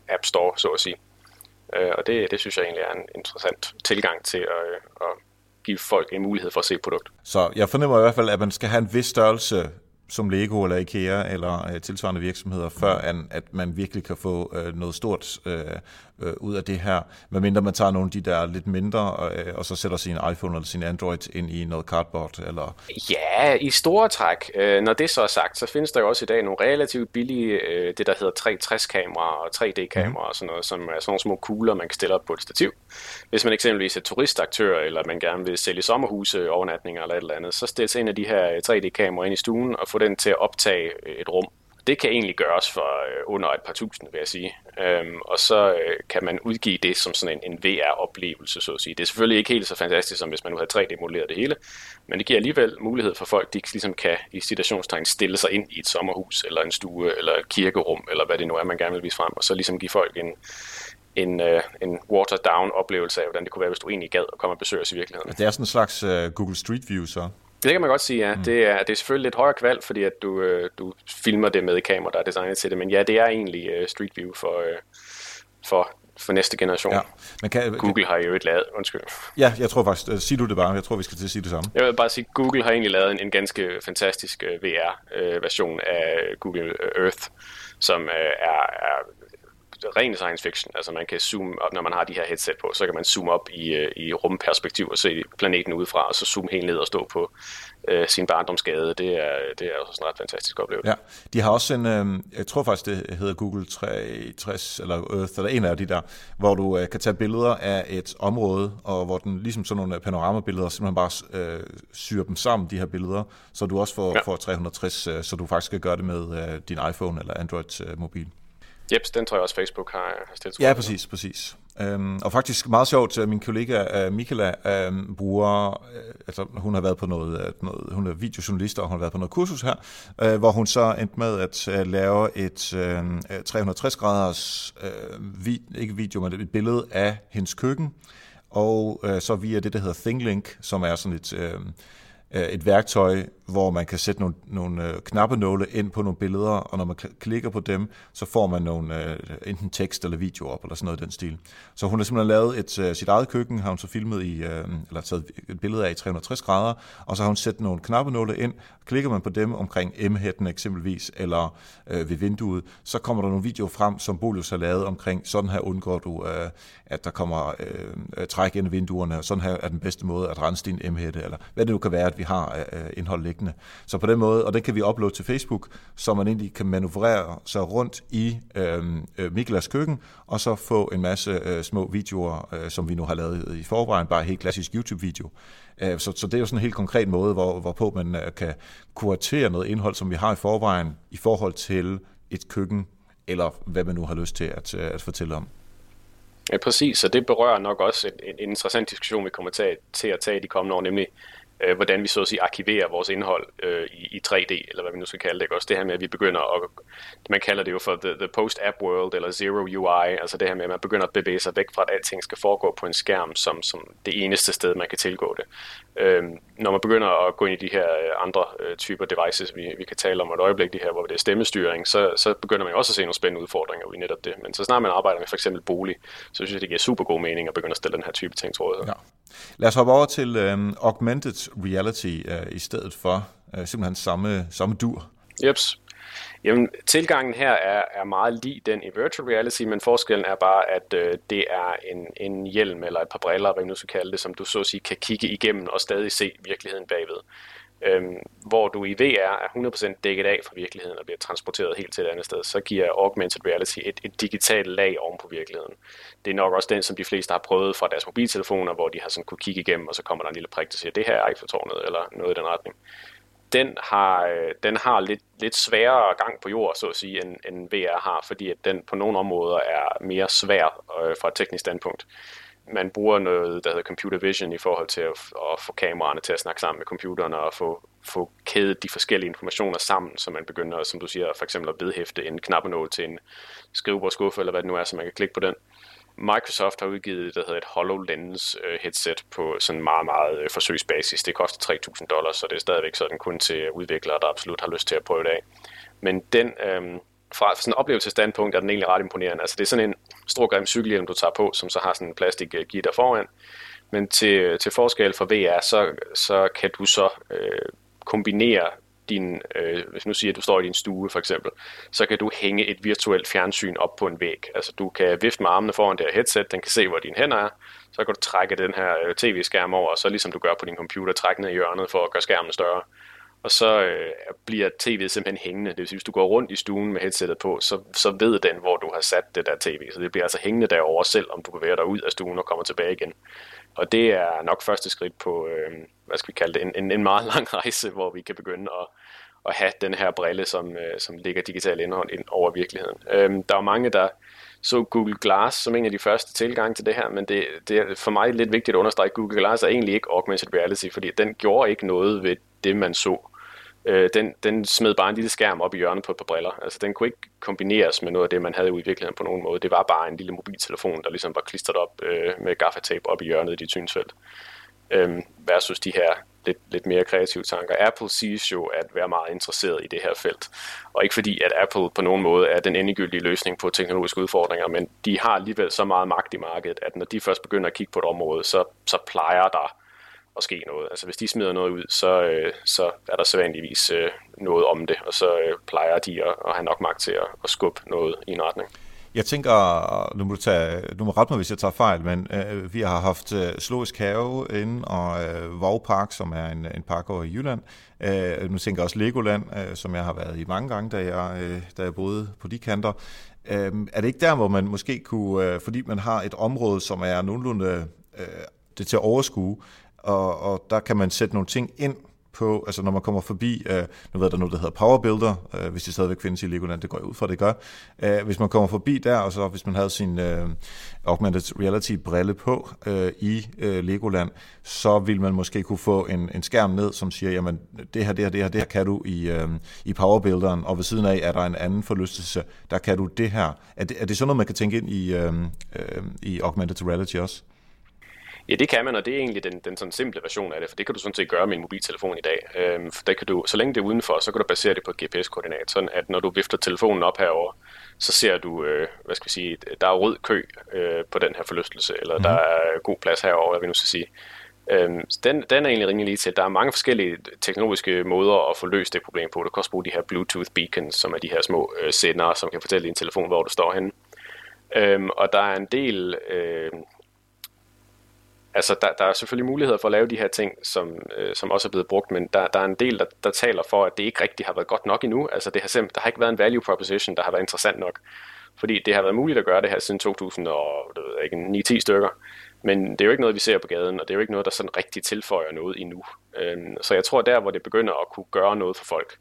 App Store, så at sige. Og det synes jeg egentlig er en interessant tilgang til at give folk en mulighed for at se produkt. Så jeg fornemmer i hvert fald, at man skal have en vis størrelse som Lego eller IKEA eller tilsvarende virksomheder, før at man virkelig kan få noget stort ud af det her, medmindre man tager nogle af de der lidt mindre, og så sætter sin iPhone eller sin Android ind i noget cardboard eller... Ja, i store træk. Når det så er sagt, så findes der jo også i dag nogle relativt billige, det der hedder 360-kameraer og 3D-kameraer og sådan noget, som er sådan nogle små kugler, man kan stille op på et stativ. Hvis man eksempelvis er turistaktør, eller man gerne vil sælge sommerhuse, overnatninger eller et eller andet, så stilles en af de her 3D-kameraer ind i stuen og få den til at optage et rum. Det kan egentlig gøres for under et par tusind, vil jeg sige. Og så kan man udgive det som sådan en VR-oplevelse, så at sige. Det er selvfølgelig ikke helt så fantastisk, som hvis man nu havde 3D-modelleret det hele, men det giver alligevel mulighed for folk, de ligesom kan i citationstegn stille sig ind i et sommerhus, eller en stue, eller et kirkerum, eller hvad det nu er, man gerne vil vise frem, og så ligesom give folk en watered-down-oplevelse af, hvordan det kunne være, hvis du egentlig gad at komme og besøge os i virkeligheden. Det er sådan en slags Google Street View, så? Det kan man godt sige, ja. Det er selvfølgelig lidt højere kvalitet, fordi at du filmer det med et kamera, der er designet til det, men ja, det er egentlig Street View for for næste generation. Ja. Men Google har jo ikke lavet, undskyld. Ja, jeg tror faktisk, sig du det bare, jeg tror vi skal til at sige det samme. Jeg vil bare sige, Google har egentlig lavet en ganske fantastisk VR-version af Google Earth, som er ren science fiction, altså man kan zoome op, når man har de her headset på, så kan man zoome op i rumperspektiv og se planeten udefra, og så zoome helt ned og stå på sin barndomsgade. Det er også sådan en ret fantastisk oplevelse. Ja, de har også en, jeg tror faktisk det hedder Google 360 eller Earth, eller en af de der, hvor du kan tage billeder af et område, og hvor den ligesom sådan nogle panoramabilleder, simpelthen bare syrer dem sammen, de her billeder, så du også får 360, så du faktisk kan gøre det med din iPhone eller Android mobil. Jeps, den tror jeg også Facebook har stillet. Ja, præcis. Og faktisk meget sjovt, min kollega Michaela bruger, altså hun har været på noget, hun er videojournalist, og hun har været på noget kursus her, hvor hun så endte med at lave et 360-graders, ikke video, men et billede af hendes køkken, og så via det, der hedder ThingLink, som er sådan et værktøj, hvor man kan sætte nogle knappenåle ind på nogle billeder, og når man klikker på dem, så får man nogle enten tekst eller video op, eller sådan noget i den stil. Så hun har simpelthen lavet sit eget køkken, har hun så filmet i, eller taget et billede af i 360 grader, og så har hun sat nogle knappenåle ind, klikker man på dem omkring M-hætten eksempelvis, eller ved vinduet, så kommer der nogle videoer frem, som Bolius har lavet omkring, sådan her undgår du, at der kommer træk ind i vinduerne, og sådan her er den bedste måde at rense din M-hætte, eller hvad det nu kan være, at vi har indhold liggende. Så på den måde, og den kan vi uploade til Facebook, så man egentlig kan manøvrere sig rundt i Michaelas køkken, og så få en masse små videoer, som vi nu har lavet i forvejen, bare helt klassisk YouTube-video. Så det er jo sådan en helt konkret måde, hvorpå man kan kuratere noget indhold, som vi har i forvejen, i forhold til et køkken, eller hvad man nu har lyst til at fortælle om. Ja, præcis, og det berører nok også en interessant diskussion, vi kommer til at tage i de kommende år, nemlig hvordan vi så at sige arkiverer vores indhold i 3D, eller hvad vi nu skal kalde det, også det her med, at vi begynder at, man kalder det jo for the post-app world, eller zero UI, altså det her med, at man begynder at bevæge sig væk fra, at alting skal foregå på en skærm, som det eneste sted, man kan tilgå det. Når man begynder at gå ind i de her andre typer devices, vi kan tale om et øjeblik, de her, hvor det er stemmestyring, så begynder man også at se nogle spændende udfordringer i netop det. Men så snart man arbejder med for eksempel bolig, så synes jeg, det giver super god mening at begynde at stille den her type ting til rådighed. Ja. Lad os hoppe over til augmented reality i stedet for simpelthen samme dur. Jeps. Jamen, tilgangen her er meget lig den i virtual reality, men forskellen er bare, at det er en hjelm eller et par briller, hvad man nu skal kalde det, som du så at sige kan kigge igennem og stadig se virkeligheden bagved. Hvor du i VR er 100% dækket af fra virkeligheden og bliver transporteret helt til et andet sted, så giver augmented reality et digitalt lag oven på virkeligheden. Det er nok også den, som de fleste har prøvet fra deres mobiltelefoner, hvor de har sådan kunne kigge igennem, og så kommer der en lille prik, der siger, det her er Eiffeltårnet, eller noget i den retning. Den har lidt sværere gang på jord, så at sige, end VR har, fordi at den på nogle områder er mere svær fra et teknisk standpunkt. Man bruger noget, der hedder computer vision i forhold til at få kameraerne til at snakke sammen med computerne og få kædet de forskellige informationer sammen, så man begynder, som du siger, for eksempel at vedhæfte en knappenål til en skrivebordskuffe eller hvad det nu er, så man kan klikke på den. Microsoft har udgivet, der hedder et HoloLens headset på sådan meget, meget forsøgsbasis. Det koster $3.000, så det er stadigvæk sådan kun til udviklere, der absolut har lyst til at prøve det af. Men den fra sådan en oplevelsesstandpunkt er den egentlig ret imponerende. Altså det er sådan en stor grim cykelhjelm, du tager på, som så har sådan en plastikgitter foran. Men til forskel fra VR, så kan du så kombinere din, hvis nu siger, at du står i din stue for eksempel, så kan du hænge et virtuelt fjernsyn op på en væg. Altså du kan vifte med armene foran det her headset, den kan se, hvor dine hænder er, så kan du trække den her tv-skærm over, og så ligesom du gør på din computer, trække ned i hjørnet for at gøre skærmen større. Og så bliver tv'et simpelthen hængende. Det vil sige, hvis du går rundt i stuen med headsetet på, så ved den, hvor du har sat det der tv. Så det bliver altså hængende derovre, selv om du bevæger dig ud af stuen og kommer tilbage igen. Og det er nok første skridt på, hvad skal vi kalde det, en meget lang rejse, hvor vi kan begynde at have den her brille, som ligger digitalt indhold ind over virkeligheden. Der er jo mange, der så Google Glass som en af de første tilgang til det her, men det er for mig lidt vigtigt at understrege, at Google Glass er egentlig ikke augmented reality, fordi den gjorde ikke noget ved det, man så. Den smed bare en lille skærm op i hjørnet på et par briller. Altså den kunne ikke kombineres med noget af det, man havde i virkeligheden på nogen måde. Det var bare en lille mobiltelefon, der ligesom var klistret op med gaffatape op i hjørnet i dit synsfelt. Versus de her lidt mere kreative tanker. Apple siges jo at være meget interesseret i det her felt. Og ikke fordi, at Apple på nogen måde er den endegyldige løsning på teknologiske udfordringer, men de har alligevel så meget magt i markedet, at når de først begynder at kigge på et område, så plejer der at ske noget. Altså hvis de smider noget ud, så er der sædvanligvis noget om det, og så plejer de at have nok magt til at skubbe noget i en retning. Jeg tænker, nu må rette mig, hvis jeg tager fejl, men vi har haft Zoologisk Have inde og Vov Park, som er en park over i Jylland. Nu tænker jeg også Legoland, som jeg har været i mange gange, da jeg boede på de kanter. Er det ikke der, hvor man måske kunne, fordi man har et område, som er nogenlunde det til at overskue, og der kan man sætte nogle ting ind på, altså når man kommer forbi, nu ved der noget, der hedder Power Builder, hvis det stadigvæk findes i Legoland, det går jeg ud fra, det gør. Hvis man kommer forbi der, og så hvis man havde sin augmented reality brille på i Legoland, så ville man måske kunne få en skærm ned, som siger, jamen det her kan du i Power Builderen, og ved siden af er der en anden forlystelse, der kan du det her. Er det sådan noget, man kan tænke ind i augmented reality også? Ja, det kan man, og det er egentlig den sådan simple version af det, for det kan du sådan set gøre med en mobiltelefon i dag. For der kan du, så længe det er udenfor, så kan du basere det på et GPS-koordinat, sådan at når du vifter telefonen op herover, så ser du, der er rød kø på den her forlystelse, eller der er god plads herover, hvad vi nu skal sige. Den er egentlig rimelig lige til. Der er mange forskellige teknologiske måder at få løst det problem på. Du kan også bruge de her Bluetooth beacons, som er de her små sendere, som kan fortælle din telefon, hvor du står henne. Og der er en del... Altså, der er selvfølgelig muligheder for at lave de her ting, som også er blevet brugt, men der er en del, der taler for, at det ikke rigtig har været godt nok endnu. Altså, der har ikke været en value proposition, der har været interessant nok. Fordi det har været muligt at gøre det her siden 2009-10 stykker. Men det er jo ikke noget, vi ser på gaden, og det er jo ikke noget, der sådan rigtig tilføjer noget endnu. Så jeg tror, der hvor det begynder at kunne gøre noget for folk,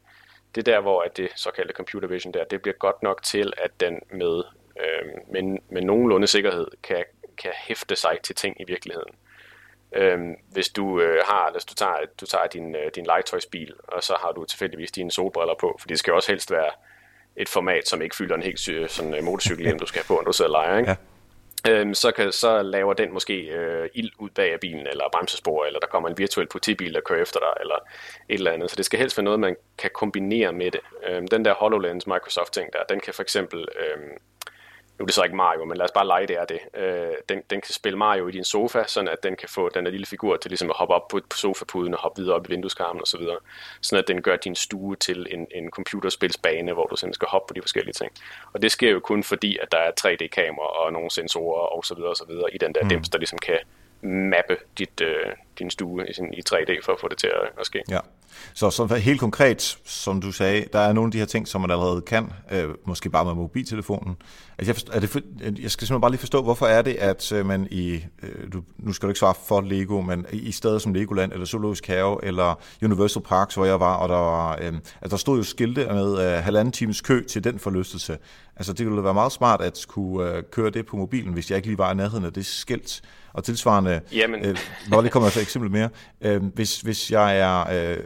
det er der, hvor at det såkaldte computer vision der, det bliver godt nok til, at den med nogenlunde sikkerhed kan hæfte sig til ting i virkeligheden. Hvis du tager din legetøjsbil, og så har du tilfældigvis dine solbriller på, for det skal også helst være et format, som ikke fylder en helt sådan motorcykelhjelm, du skal have på, når du sidder og leger, ikke? Ja. Så laver den måske ild ud bag af bilen, eller bremsespor, eller der kommer en virtuel politibil, der kører efter dig, eller et eller andet. Så det skal helst være noget, man kan kombinere med det. Den der HoloLens Microsoft-ting der, den kan for eksempel... Nu er det så ikke Mario, men lad os bare lege, det er det. Den kan spille Mario i din sofa, sådan at den kan få den der lille figur til ligesom at hoppe op på sofapuden og hoppe videre op i vindueskarmen osv. Sådan at den gør din stue til en computerspilsbane, hvor du sådan skal hoppe på de forskellige ting. Og det sker jo kun fordi, at der er 3D-kamera og nogle sensorer osv. i den der dims, der ligesom kan mappe din stue i 3D for at få det til at ske. Ja. Så helt konkret, som du sagde, der er nogle af de her ting, som man allerede kan, måske bare med mobiltelefonen. Altså, jeg skal simpelthen bare lige forstå, hvorfor er det, at man nu skal du ikke svare for Lego, men i steder som Legoland, eller Zoologisk Have, eller Universal Parks, hvor jeg var, og der stod jo skilte med 1,5 times kø til den forlystelse. Altså, det ville være meget smart at kunne køre det på mobilen, hvis jeg ikke lige var i nærheden af det skilt. Og tilsvarende, når det kommer et eksempel mere, hvis jeg er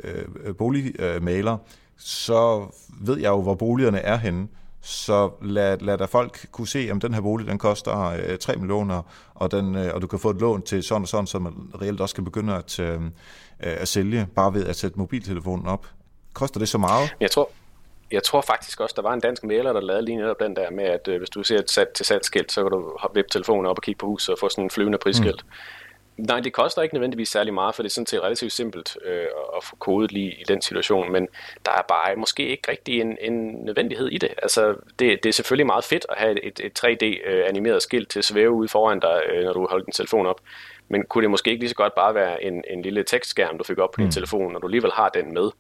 boligmaler, så ved jeg jo, hvor boligerne er henne. Så lad der folk kunne se, om den her bolig, den koster 3 millioner, og du kan få et lån til sådan og sådan, så man reelt også kan begynde at sælge, bare ved at sætte mobiltelefonen op. Koster det så meget? Jeg tror faktisk også, der var en dansk mailer, der lavede lige netop den der med, at hvis du ser et sat til salgsskilt, så kan du vippe telefonen op og kigge på huset og få sådan en flyvende prisskilt. Nej, det koster ikke nødvendigvis særlig meget, for det er sådan set relativt simpelt at få kodet lige i den situation, men der er bare måske ikke rigtig en nødvendighed i det. Altså, det er selvfølgelig meget fedt at have et 3D-animeret skilt til at svæve ude foran dig, når du holder din telefon op, men kunne det måske ikke lige så godt bare være en lille tekstskærm, du fik op på din telefon, når du alligevel har den med?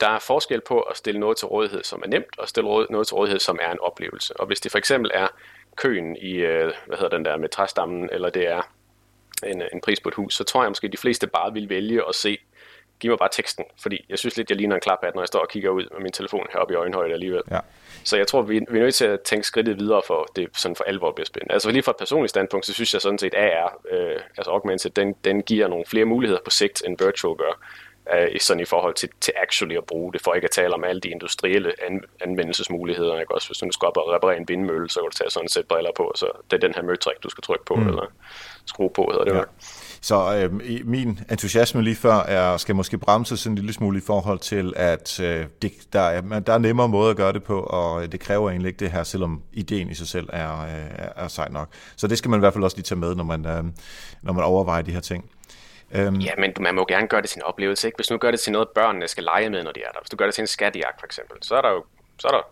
Der er forskel på at stille noget til rådighed, som er nemt, og stille noget til rådighed, som er en oplevelse. Og hvis det for eksempel er køen i, med træstammen, eller det er en pris på et hus, så tror jeg måske, at de fleste bare vil vælge at se, giv mig bare teksten, fordi jeg synes lidt, jeg ligner en klaphat, når jeg står og kigger ud med min telefon heroppe i øjenhøjde alligevel. Ja. Så jeg tror, vi er nødt til at tænke skridtet videre, for det sådan for alvor bliver spændende. Altså lige fra et personligt standpunkt, så synes jeg sådan set, at AR, altså augmented, den giver nogle flere muligheder på sigt, end virtual gør. Sådan i forhold til actually at bruge det, for ikke at tale om alle de industrielle anvendelsesmuligheder. Ikke? Også hvis du skal op og reparere en vindmølle, så kan du tage sådan et sæt briller på, så det er den her møtrik, du skal trykke på, eller skrue på, hedder det. Ja. Så min entusiasme lige før skal måske bremses en lille smule i forhold til, at der er nemmere måde at gøre det på, og det kræver egentlig ikke det her, selvom ideen i sig selv er sej nok. Så det skal man i hvert fald også lige tage med, når man overvejer de her ting. Ja, men man må gerne gøre det til en oplevelse, ikke? Hvis du gør det til noget, børnene skal lege med, når de er der. Hvis du gør det til en skattejagt for eksempel, så er der jo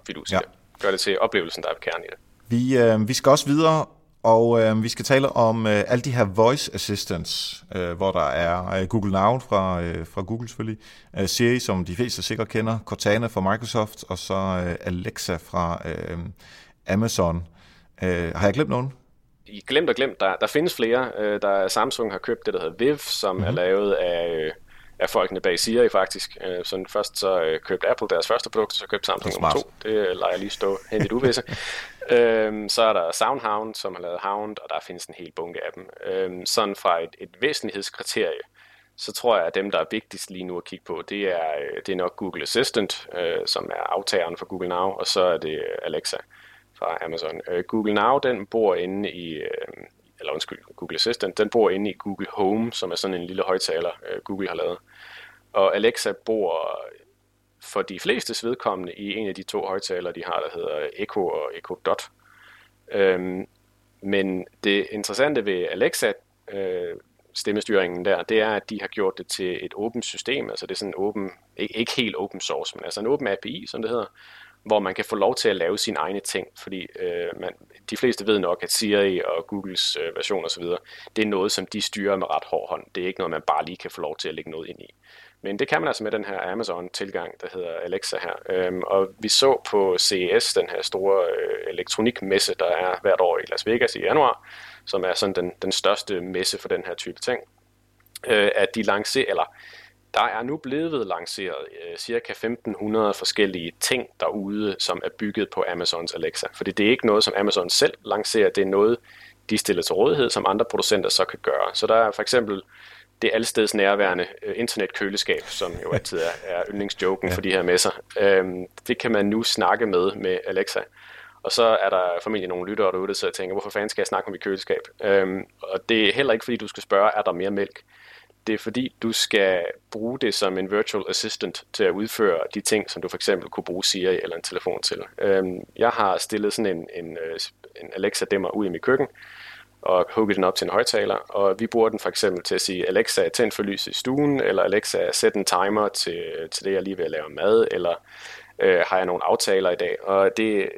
fidus i det. Gør det til oplevelsen, der er kernen i det. Vi skal også videre, og vi skal tale om alle de her voice assistants, hvor der er Google Now fra Google selvfølgelig, Siri, som de fleste sikkert kender, Cortana fra Microsoft, og så Alexa fra Amazon. Har jeg glemt nogen? Glemt. Der findes flere. Der Samsung har købt det, der hedder Vive, som er lavet af folkene bag Siri faktisk. Så først så købte Apple deres første produkt, så købte Samsung nummer 2. Det lader jeg lige stå hen i et uvisse. Så er der SoundHound, som har lavet Hound, og der findes en hel bunke af dem. Sådan fra et væsentlighedskriterie, så tror jeg, at dem, der er vigtigst lige nu at kigge på, det er nok Google Assistant, som er aftageren for Google Now, og så er det Alexa fra Amazon. Google Now, Google Assistant, den bor inde i Google Home, som er sådan en lille højttaler, Google har lavet. Og Alexa bor for de flestes vedkommende i en af de to højttalere, de har, der hedder Echo og Echo Dot. Men det interessante ved Alexa, stemmestyringen der, det er, at de har gjort det til et åbent system, altså det er sådan en åben, ikke helt open source, men altså en åben API, som det hedder, hvor man kan få lov til at lave sine egne ting, fordi de fleste ved nok, at Siri og Googles version osv., det er noget, som de styrer med ret hård hånd. Det er ikke noget, man bare lige kan få lov til at lægge noget ind i. Men det kan man altså med den her Amazon-tilgang, der hedder Alexa her. Og vi så på CES, den her store elektronikmesse, der er hvert år i Las Vegas i januar, som er sådan den største messe for den her type ting, at de lancerer, der er nu blevet lanceret ca. 1.500 forskellige ting derude, som er bygget på Amazons Alexa. Fordi det er ikke noget, som Amazon selv lancerer, det er noget, de stiller til rådighed, som andre producenter så kan gøre. Så der er for eksempel det allesteds nærværende internetkøleskab, som jo altid er yndlingsjoken for de her messer. Det kan man nu snakke med Alexa. Og så er der formentlig nogle lyttere derude, der sidder og tænker, hvorfor fanden skal jeg snakke om mit køleskab? Og det er heller ikke, fordi du skal spørge, er der mere mælk? Det er fordi, du skal bruge det som en virtual assistant til at udføre de ting, som du for eksempel kunne bruge Siri eller en telefon til. Jeg har stillet sådan en Alexa-dæmmer ud i mit køkken og hugget den op til en højttaler, og vi bruger den for eksempel til at sige, Alexa, tænd for lys i stuen, eller Alexa, sæt en timer til det, jeg lige vil lave mad, eller har jeg nogle aftaler i dag? Og det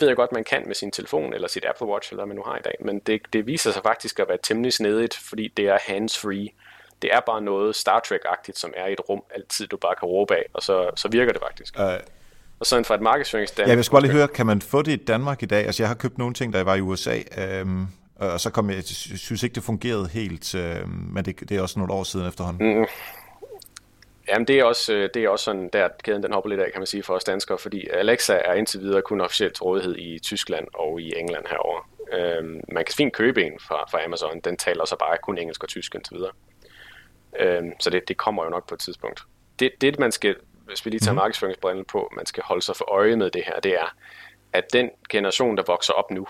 ved jeg godt, man kan med sin telefon eller sit Apple Watch, eller hvad man nu har i dag, men det viser sig faktisk at være temmelig snedigt, fordi det er hands-free. Det er bare noget Star Trek-agtigt, som er i et rum altid, du bare kan råbe af, og så virker det faktisk. Og sådan fra et markedsføringsstand. Jeg skal lige høre, kan man få det i Danmark i dag? Altså, jeg har købt nogle ting, der var i USA, og så kom jeg synes ikke, det fungerede helt, men det er også nogle år siden efterhånden. Jamen, det er også sådan, der kæden den hopper lidt af, kan man sige, for os danskere, fordi Alexa er indtil videre kun officielt rådighed i Tyskland og i England herovre. Man kan fint købe en fra Amazon, den taler så bare kun engelsk og tysk indtil videre. Så det kommer jo nok på et tidspunkt. Det man skal, hvis vi lige tager markedsføringsbrillen på, man skal holde sig for øje med det her, det er, at den generation, der vokser op nu,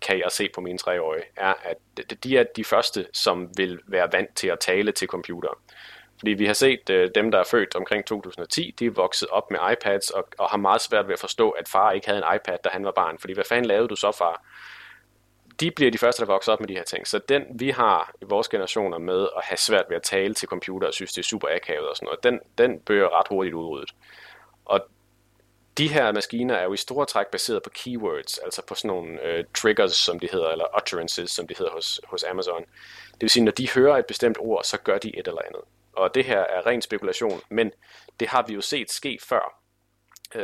kan jeg se på mine 3-årige, er, at de er de første, som vil være vant til at tale til computere. Fordi vi har set dem, der er født omkring 2010, de er vokset op med iPads og har meget svært ved at forstå, at far ikke havde en iPad, da han var barn. Fordi hvad fanden lavede du så, far? De bliver de første, der vokser op med de her ting. Så den, vi har i vores generationer med at have svært ved at tale til computer og synes, det er super akavet og sådan noget, den bør ret hurtigt udryddet. Og de her maskiner er jo i store træk baseret på keywords, altså på sådan nogle triggers, som de hedder, eller utterances, som de hedder hos Amazon. Det vil sige, når de hører et bestemt ord, så gør de et eller andet. Og det her er ren spekulation, men det har vi jo set ske før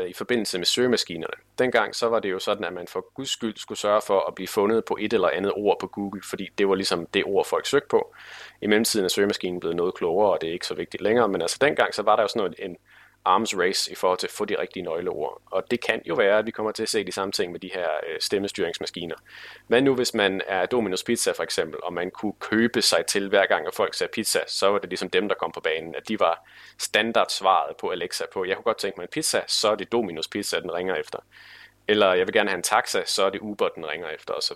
i forbindelse med søgemaskinerne. Dengang så var det jo sådan, at man for guds skyld skulle sørge for at blive fundet på et eller andet ord på Google, fordi det var ligesom det ord, folk søgte på. I mellemtiden er søgemaskinen blevet noget klogere, og det er ikke så vigtigt længere, men altså dengang så var der jo sådan en arms race i forhold til at få de rigtige nøgleord. Og det kan jo være, at vi kommer til at se de samme ting med de her stemmestyringsmaskiner. Hvad nu, hvis man er Domino's Pizza for eksempel, og man kunne købe sig til hver gang, at folk sagde pizza, så var det ligesom dem, der kom på banen, at de var standardsvaret på Alexa på, jeg kunne godt tænke mig en pizza, så er det Domino's Pizza, den ringer efter. Eller jeg vil gerne have en taxa, så er det Uber, den ringer efter osv.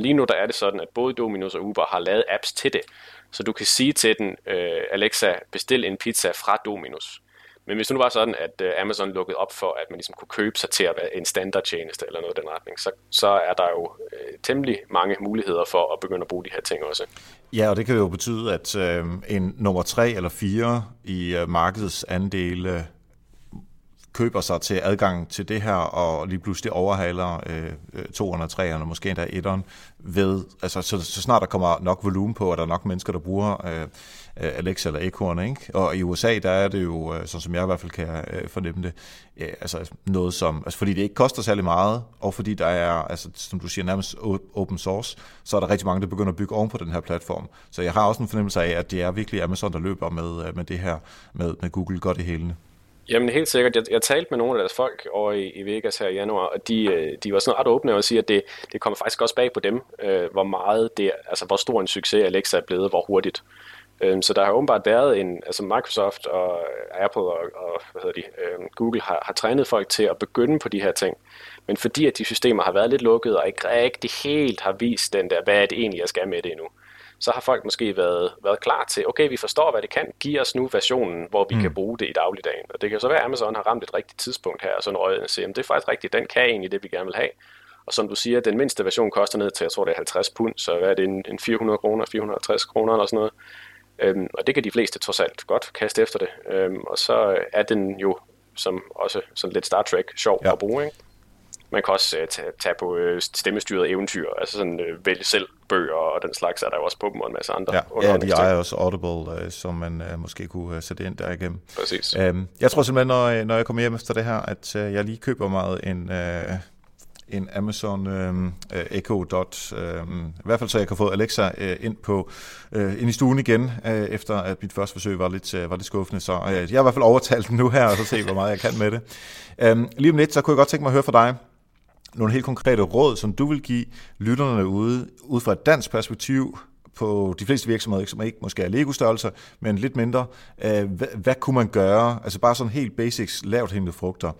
Lige nu der er det sådan, at både Domino's og Uber har lavet apps til det, så du kan sige til den, Alexa, bestil en pizza fra Domino's. Men hvis det nu var sådan, at Amazon lukkede op for, at man ligesom kunne købe sig til at være en standardtjeneste eller noget i den retning, så er der jo temmelig mange muligheder for at begynde at bruge de her ting også. Ja, og det kan jo betyde, at en nummer 3 eller 4 i markedets andele køber sig til adgang til det her, og lige pludselig overhaler 203'erne, måske endda 1'eren, ved, altså, så snart der kommer nok volumen på, og der er nok mennesker, der bruger Alexa eller Echo'erne, ikke? Og i USA, der er det jo, sådan som jeg i hvert fald kan fornemme det, altså noget som, altså fordi det ikke koster særlig meget, og fordi der er, altså som du siger, nærmest open source, så er der rigtig mange, der begynder at bygge oven på den her platform. Så jeg har også en fornemmelse af, at det er virkelig Amazon, der løber med det her, med Google godt i hælene. Jamen helt sikkert. Jeg talte med nogle af deres folk over i Vegas her i januar, og de var sådan ret åbne og siger, at det kommer faktisk også bag på dem, hvor meget det, altså hvor stor en succes Alexa er blevet, hvor hurtigt. Så der har åbenbart været en, altså Microsoft og Apple og hvad hedder de, Google har trænet folk til at begynde på de her ting, men fordi at de systemer har været lidt lukkede og ikke rigtig helt har vist den der, hvad det egentlig jeg skal med det endnu, så har folk måske været klar til, okay, vi forstår, hvad det kan, giv os nu versionen, hvor vi kan bruge det i dagligdagen. Og det kan så være, at Amazon har ramt et rigtigt tidspunkt her, og sådan røget og siger, det er faktisk rigtigt, den kan egentlig det, vi gerne vil have. Og som du siger, den mindste version koster ned til, jeg tror, det er 50 pund, så hvad er det, en 400 kroner, 450 kroner eller sådan noget. Og det kan de fleste trods alt godt kaste efter det. Og så er den jo, som også sådan lidt Star Trek, sjov at bruge, ikke? Man kan også tage på stemmestyret eventyr, altså sådan vælge selv bøger og den slags, er der jo også på dem og en masse andre. Ja, de ejer også Audible, som man måske kunne sætte ind der igennem. Præcis. Jeg tror simpelthen, når jeg kommer hjem efter det her, at jeg lige køber meget en Amazon Echo Dot. I hvert fald så jeg kan få Alexa ind i stuen igen, efter at mit første forsøg var lidt skuffende. Så jeg har i hvert fald overtalt den nu her, og så se, hvor meget jeg kan med det. Lige om lidt, så kunne jeg godt tænke mig at høre fra dig nogle helt konkrete råd, som du vil give lytterne ud fra et dansk perspektiv på de fleste virksomheder, som ikke måske er Lego-størrelser, men lidt mindre. Hvad kunne man gøre? Altså bare sådan helt basics, lavt hængende frugter.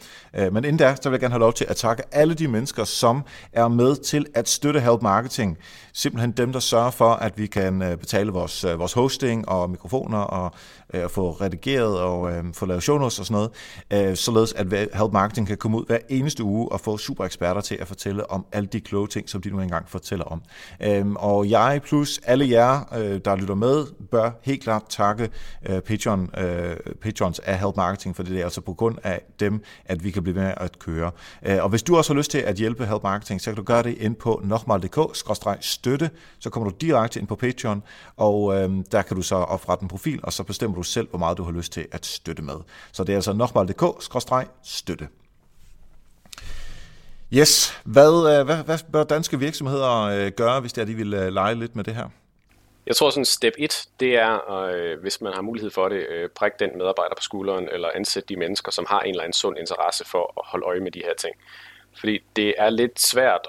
Men inden da, så vil jeg gerne have lov til at takke alle de mennesker, som er med til at støtte Help Marketing. Simpelthen dem, der sørger for, at vi kan betale vores hosting og mikrofoner og få redigeret og få lavet show notes og sådan noget, således at Help Marketing kan komme ud hver eneste uge og få super eksperter til at fortælle om alle de kloge ting, som de nu engang fortæller om. Og jeg plus alle jer, der lytter med, bør helt klart takke patrons af Help Marketing, for det er altså på grund af dem, at vi kan blive med at køre. Og hvis du også har lyst til at hjælpe Help Marketing, så kan du gøre det ind på nokmal.dk/støtte, så kommer du direkte ind på Patreon, og der kan du så oprette en profil, og så bestemmer du selv, hvor meget du har lyst til at støtte med. Så det er altså nokmal.dk/støtte. Yes, hvad bør danske virksomheder gøre, hvis det er, de vil lege lidt med det her? Jeg tror sådan step 1, det er, hvis man har mulighed for det, prik den medarbejder på skulderen, eller ansæt de mennesker, som har en eller anden sund interesse for at holde øje med de her ting. Fordi det er lidt svært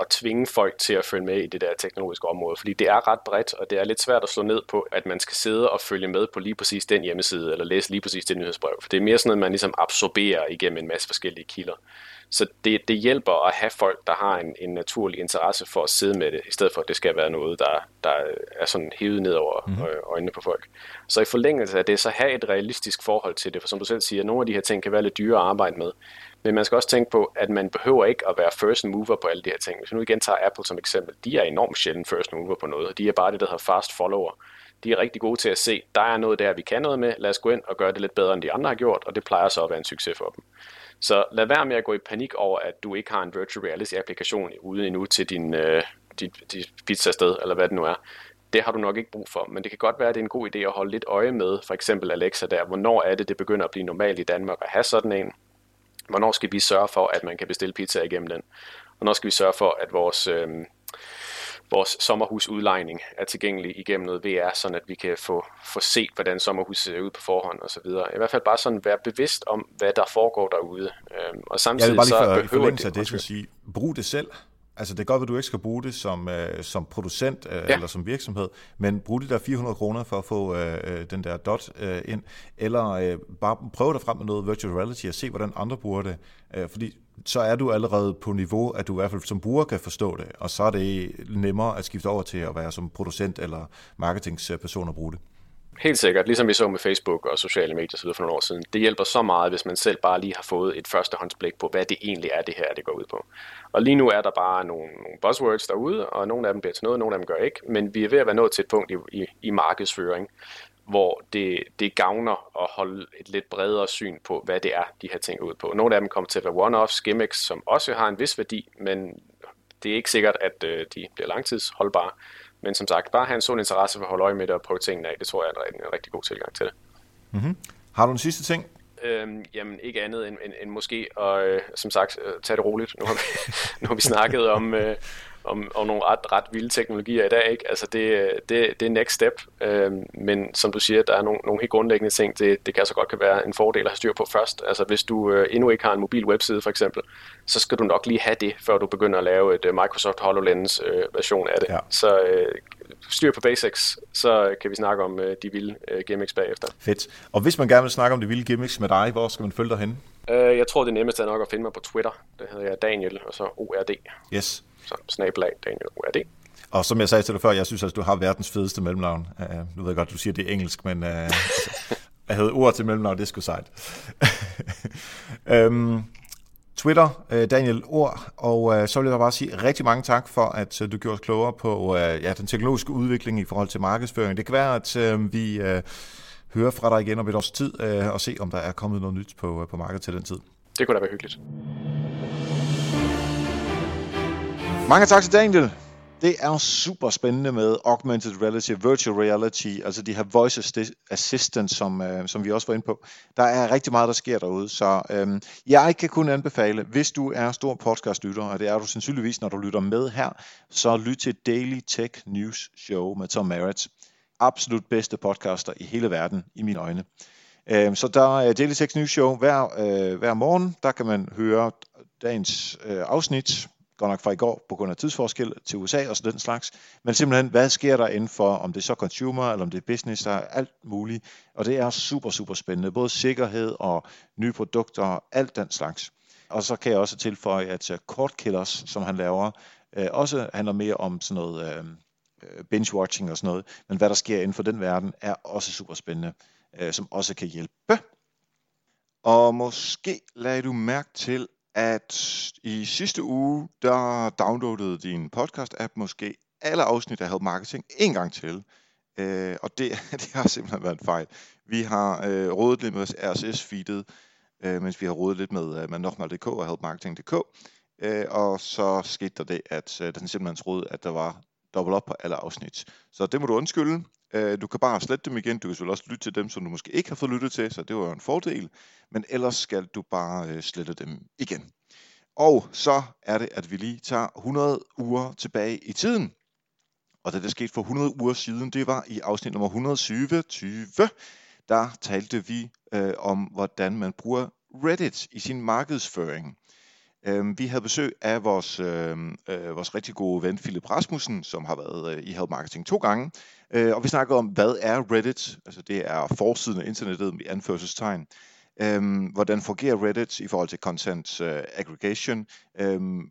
at tvinge folk til at følge med i det der teknologiske område, fordi det er ret bredt, og det er lidt svært at slå ned på, at man skal sidde og følge med på lige præcis den hjemmeside, eller læse lige præcis det nyhedsbrev. For det er mere sådan, at man ligesom absorberer igennem en masse forskellige kilder. Så det hjælper at have folk, der har en naturlig interesse for at sidde med det, i stedet for, at det skal være noget, der er sådan hævet ned over øjnene på folk. Så i forlængelse af det, så have et realistisk forhold til det, for som du selv siger, nogle af de her ting kan være lidt dyre at arbejde med. Men man skal også tænke på, at man behøver ikke at være first mover på alle de her ting. Hvis vi nu igen tager Apple som eksempel, de er enormt sjældent first mover på noget, og de er bare det, der hedder fast follower. De er rigtig gode til at se, der er noget der, vi kan noget med, lad os gå ind og gøre det lidt bedre, end de andre har gjort, og det plejer så at være en succes for dem. Så lad være med at gå i panik over, at du ikke har en virtual reality-applikation ude endnu til dit pizzasted, eller hvad det nu er. Det har du nok ikke brug for, men det kan godt være, at det er en god idé at holde lidt øje med, for eksempel Alexa der, hvornår er det begynder at blive normalt i Danmark at have sådan en? Hvornår skal vi sørge for, at man kan bestille pizza igennem den? Hvornår skal vi sørge for, at vores sommerhusudlejning er tilgængelig igennem noget VR, sådan at vi kan få set, hvordan sommerhuset ser ud på forhånd og så videre. I hvert fald bare sådan være bevidst om, hvad der foregår derude. Og samtidig så behøver det. Jeg vil bare lige for at forlænge sig det, brug det selv. Altså det er godt, at du ikke skal bruge det som producent eller som virksomhed, men brug de der 400 kroner for at få den der dot ind, eller bare prøv dig frem med noget virtual reality og se, hvordan andre bruger det, fordi så er du allerede på niveau, at du i hvert fald som bruger kan forstå det, og så er det nemmere at skifte over til at være som producent eller marketingsperson og bruge det. Helt sikkert, ligesom vi så med Facebook og sociale medier så for nogle år siden. Det hjælper så meget, hvis man selv bare lige har fået et førstehåndsblik på, hvad det egentlig er, det her det går ud på. Og lige nu er der bare nogle buzzwords derude, og nogle af dem bliver til noget, og nogle af dem gør ikke. Men vi er ved at være nået til et punkt i markedsføring, hvor det gavner at holde et lidt bredere syn på, hvad det er, de her ting ud på. Nogle af dem kommer til at være one-offs, gimmicks, som også har en vis værdi, men det er ikke sikkert, at de bliver langtidsholdbare. Men som sagt, bare have en sund interesse for at holde øje med det og prøve tingene af. Det tror jeg er en rigtig god tilgang til det. Mm-hmm. Har du en sidste ting? Jamen ikke andet end måske at som sagt tage det roligt. Nu har vi snakket om nogle ret vilde teknologier i dag, ikke? Altså det er next step. Men som du siger, der er nogle helt grundlæggende ting, det kan så godt kan være en fordel at have styr på først. Altså hvis du endnu ikke har en mobil webside for eksempel, så skal du nok lige have det, før du begynder at lave et Microsoft HoloLens version af det. Ja. Så styr på basics, så kan vi snakke om de vilde gimmicks bagefter. Fedt. Og hvis man gerne vil snakke om de vilde gimmicks med dig, hvor skal man følge dig henne? Jeg tror, det nemmeste er nok at finde mig på Twitter. Det hedder jeg Daniel, og så ORD. Yes. Så @ Daniel ORD. Og som jeg sagde til dig før, jeg synes altså, du har verdens fedeste mellemnavn. Nu ved jeg godt, du siger, det er engelsk, men jeg havde ord til mellemnavn, det er sgu sejt. Twitter, Daniel Ord, og så vil jeg bare sige rigtig mange tak for, at du gjorde os klogere på den teknologiske udvikling i forhold til markedsføring. Det kan være, at vi hører fra dig igen om et års tid og se, om der er kommet noget nyt på markedet til den tid. Det kunne da være hyggeligt. Mange tak til Daniel. Det er super spændende med augmented reality, virtual reality, altså de her voice assistant, som vi også var inde på. Der er rigtig meget, der sker derude, så jeg kan kun anbefale, hvis du er stor podcastlytter, og det er du sandsynligvis, når du lytter med her, så lyt til Daily Tech News Show med Tom Merritt. Absolut bedste podcaster i hele verden, i mine øjne. Så der er Daily Tech News Show hver morgen, der kan man høre dagens afsnit, godt nok fra i går, på grund af tidsforskel til USA og sådan den slags. Men simpelthen, hvad sker der inden for, om det er så consumer, eller om det er business, der er alt muligt. Og det er super, super spændende. Både sikkerhed og nye produkter og alt den slags. Og så kan jeg også tilføje, at Cord Killers, som han laver, også handler mere om sådan noget binge-watching og sådan noget. Men hvad der sker inden for den verden, er også super spændende, som også kan hjælpe. Og måske lader du mærke til, at i sidste uge, der downloadede din podcast-app måske alle afsnit af Help Marketing en gang til. Og det har simpelthen været en fejl. Vi har rodet lidt med RSS-feedet, mens vi har rodet lidt med nokmal.dk og helpmarketing.dk. Og så skete der det, at den simpelthen troede, at der var dobbelt op på alle afsnit. Så det må du undskylde. Du kan bare slette dem igen. Du kan selvfølgelig også lytte til dem, som du måske ikke har fået lyttet til, så det var jo en fordel. Men ellers skal du bare slette dem igen. Og så er det, at vi lige tager 100 uger tilbage i tiden. Og det der skete for 100 uger siden, det var i afsnit nummer 127. Der talte vi om, hvordan man bruger Reddit i sin markedsføring. Vi havde besøg af vores rigtig gode ven, Philip Rasmussen, som har været i Help Marketing 2 gange. Og vi snakkede om, hvad er Reddit? Altså det er forsiden af internettet i anførselstegn. Hvordan fungerer Reddit i forhold til content aggregation?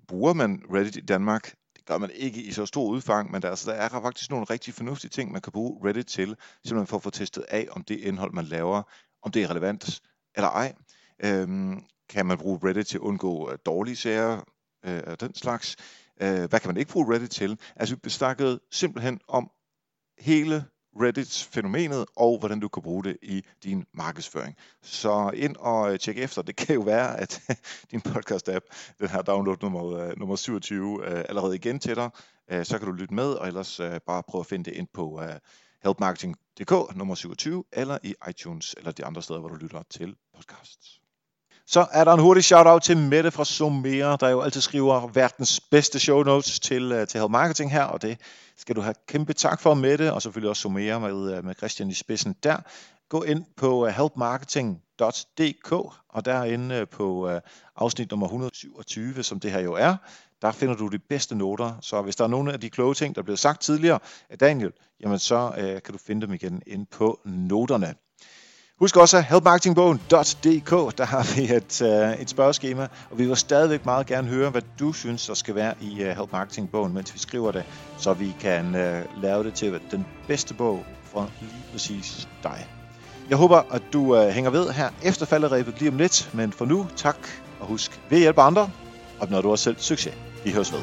Bruger man Reddit i Danmark? Det gør man ikke i så stor udfang, men der er faktisk nogle rigtig fornuftige ting, man kan bruge Reddit til, simpelthen for at få testet af, om det indhold, man laver, om det er relevant eller ej. Kan man bruge Reddit til at undgå dårlige sager og den slags? Hvad kan man ikke bruge Reddit til? Altså vi snakkede simpelthen om hele Reddit-fænomenet, og hvordan du kan bruge det i din markedsføring. Så ind og tjek efter. Det kan jo være, at din podcast-app, den her download nummer 27, allerede igen til dig. Så kan du lytte med, og ellers bare prøve at finde det ind på helpmarketing.dk, nummer 27, eller i iTunes, eller de andre steder, hvor du lytter til podcasts. Så er der en hurtig shout-out til Mette fra Sommer, der jo altid skriver verdens bedste show notes til Help Marketing her, og det skal du have kæmpe tak for, Mette, og selvfølgelig også Sommer med Christian i spidsen der. Gå ind på helpmarketing.dk, og derinde på afsnit nummer 127, som det her jo er, der finder du de bedste noter. Så hvis der er nogle af de kloge ting, der er blevet sagt tidligere af Daniel, jamen så kan du finde dem igen inde på noterne. Husk også helpmarketingbogen.dk, der har vi et spørgeskema, og vi vil stadigvæk meget gerne høre, hvad du synes, der skal være i Help Marketing-bogen, mens vi skriver det, så vi kan lave det til den bedste bog for lige præcis dig. Jeg håber, at du hænger ved her efter falderæbet lige om lidt, men for nu, tak, og husk, ved at hjælpe andre, opnår du også selv succes. Vi høres ved.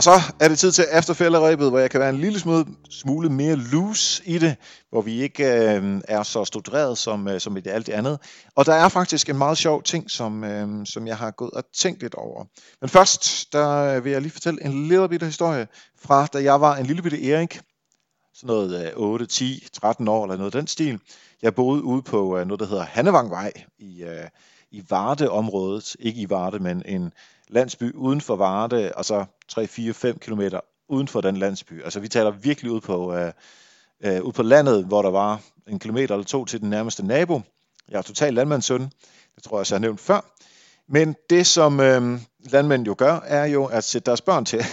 Så er det tid til efterfælderæbet, hvor jeg kan være en lille smule mere loose i det, hvor vi ikke er så studeret som i alt det andet. Og der er faktisk en meget sjov ting, som jeg har gået og tænkt lidt over. Men først, der vil jeg lige fortælle en lille bitte historie fra, da jeg var en lille bitte Erik, sådan noget 8, 10, 13 år eller noget den stil. Jeg boede ude på noget, der hedder Hannevangvej i Varde-området. Ikke i Varde, men en landsby uden for Varde, og så 3-4-5 kilometer uden for den landsby. Altså vi taler virkelig ud på landet, hvor der var en kilometer eller to til den nærmeste nabo. Jeg er total landmandssøn, det tror jeg også, jeg har nævnt før. Men det, som landmænd jo gør, er jo at sætte deres børn til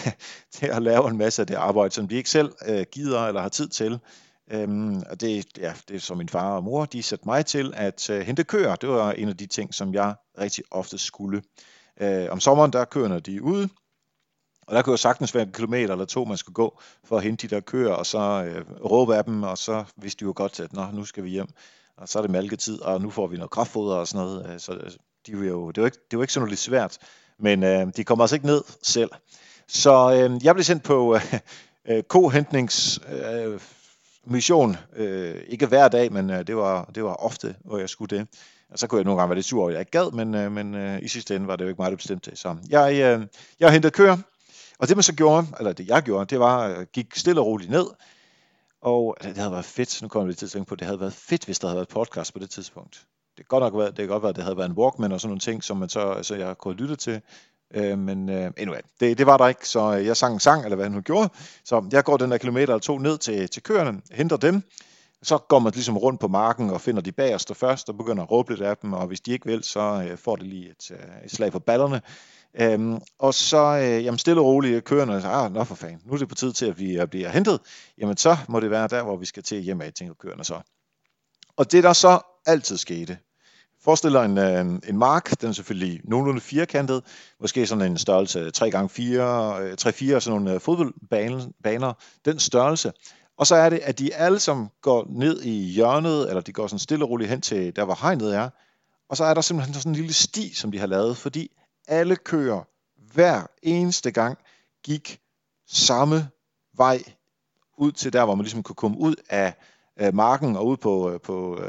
at lave en masse af det arbejde, som de ikke selv gider eller har tid til. Og det er som min far og mor, de satte mig til at hente køer. Det var en af de ting, som jeg rigtig ofte skulle. Om sommeren, der køerne de ude, og der kunne jo sagtens være en kilometer eller to, man skulle gå for at hente de der køer, og så råbe af dem, og så vidste de jo godt, at nu skal vi hjem, og så er det malketid, og nu får vi noget kraftfoder og sådan noget, så det var ikke sådan noget svært, men de kom altså ikke ned selv. Så jeg blev sendt på kohentningsmission, ikke hver dag, men det var ofte, hvor jeg skulle det. Og så kunne jeg nogle gange være lidt sur over, at jeg ikke gad, men i sidste ende var det jo ikke meget bestemt til. Så jeg hentede køer, og det man så gjorde, eller det jeg gjorde, det var, at jeg gik stille og roligt ned, og det havde været fedt, nu kommer jeg lidt til at tænke på, det havde været fedt, hvis der havde været podcast på det tidspunkt. Det kunne godt nok være, at det havde været en Walkman og sådan nogle ting, som man så jeg kunne lytte til, men anyway, det var der ikke, så jeg sang en sang, eller hvad han nu gjorde, så jeg går den der kilometer eller to ned til køerne, henter dem. Så går man ligesom rundt på marken og finder de bagerste først og begynder at råbe lidt af dem, og hvis de ikke vil, så får det lige et slag på ballerne. Og så jamen stille og roligt køerne siger, nå for fanden, nu er det på tid til, at vi bliver hentet. Jamen så må det være der, hvor vi skal til hjemme af, tænker køerne så. Og det der så altid skete, forestiller en mark, den er selvfølgelig nogenlunde firkantet, måske sådan en størrelse 3x4, sådan nogle fodboldbaner, den størrelse. Og så er det, at de alle som går ned i hjørnet, eller de går sådan stille og roligt hen til der, hvor hegnet er. Og så er der simpelthen sådan en lille sti, som de har lavet, fordi alle køer hver eneste gang gik samme vej ud til der, hvor man ligesom kunne komme ud af marken og ud på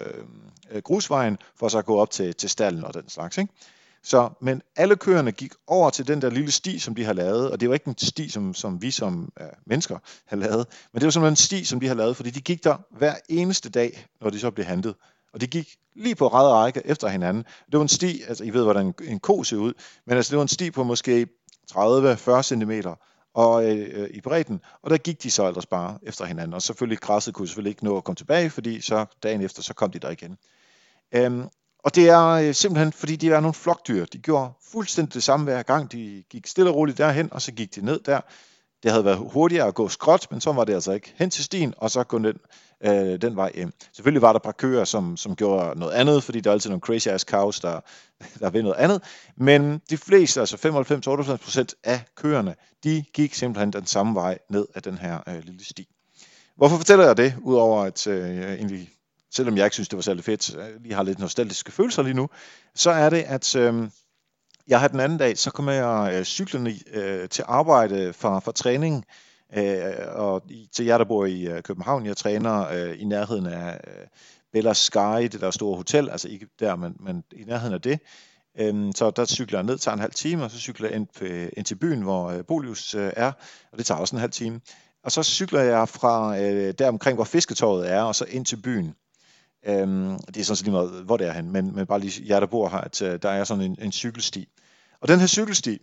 grusvejen, for så at gå op til stallen og den slags, ikke? Så, men alle køerne gik over til den der lille sti, som de har lavet, og det var ikke en sti, som vi som mennesker har lavet, men det var simpelthen en sti, som de har lavet, fordi de gik der hver eneste dag, når de så blev hentet. Og de gik lige på ræd og række efter hinanden. Det var en sti, altså I ved, hvordan en ko ser ud, men altså det var en sti på måske 30-40 centimeter og, i bredden, og der gik de så ellers bare efter hinanden, og selvfølgelig græsset kunne selvfølgelig ikke nå at komme tilbage, fordi så dagen efter, så kom de der igen. Og det er simpelthen, fordi de er nogle flokdyr. De gjorde fuldstændig det samme hver gang. De gik stille og roligt derhen, og så gik de ned der. Det havde været hurtigere at gå skråt, men så var det altså ikke. Hen til stien, og så gå ned den vej hjem. Selvfølgelig var der par køer, som gjorde noget andet, fordi der er altid nogle crazy ass cows, der ved noget andet. Men de fleste, altså 95-98% af køerne, de gik simpelthen den samme vej ned af den her lille sti. Hvorfor fortæller jeg det, udover at egentlig... selvom jeg ikke synes, det var særlig fedt, lige har lidt nostalgiske følelser lige nu, så er det, at jeg har den anden dag, så kom jeg cyklerne til arbejde fra træning, og til jer, der bor i København, jeg træner i nærheden af Bella Sky, det der store hotel, altså ikke der, men i nærheden af det, så der cykler jeg ned, tager en halv time, og så cykler jeg ind til byen, hvor Bolius er, og det tager også en halv time, og så cykler jeg fra der omkring, hvor Fisketorvet er, og så ind til byen. Det er sådan set lige meget, hvor det er han, men bare lige jer, der bor her, at der er sådan en cykelsti. Og den her cykelsti,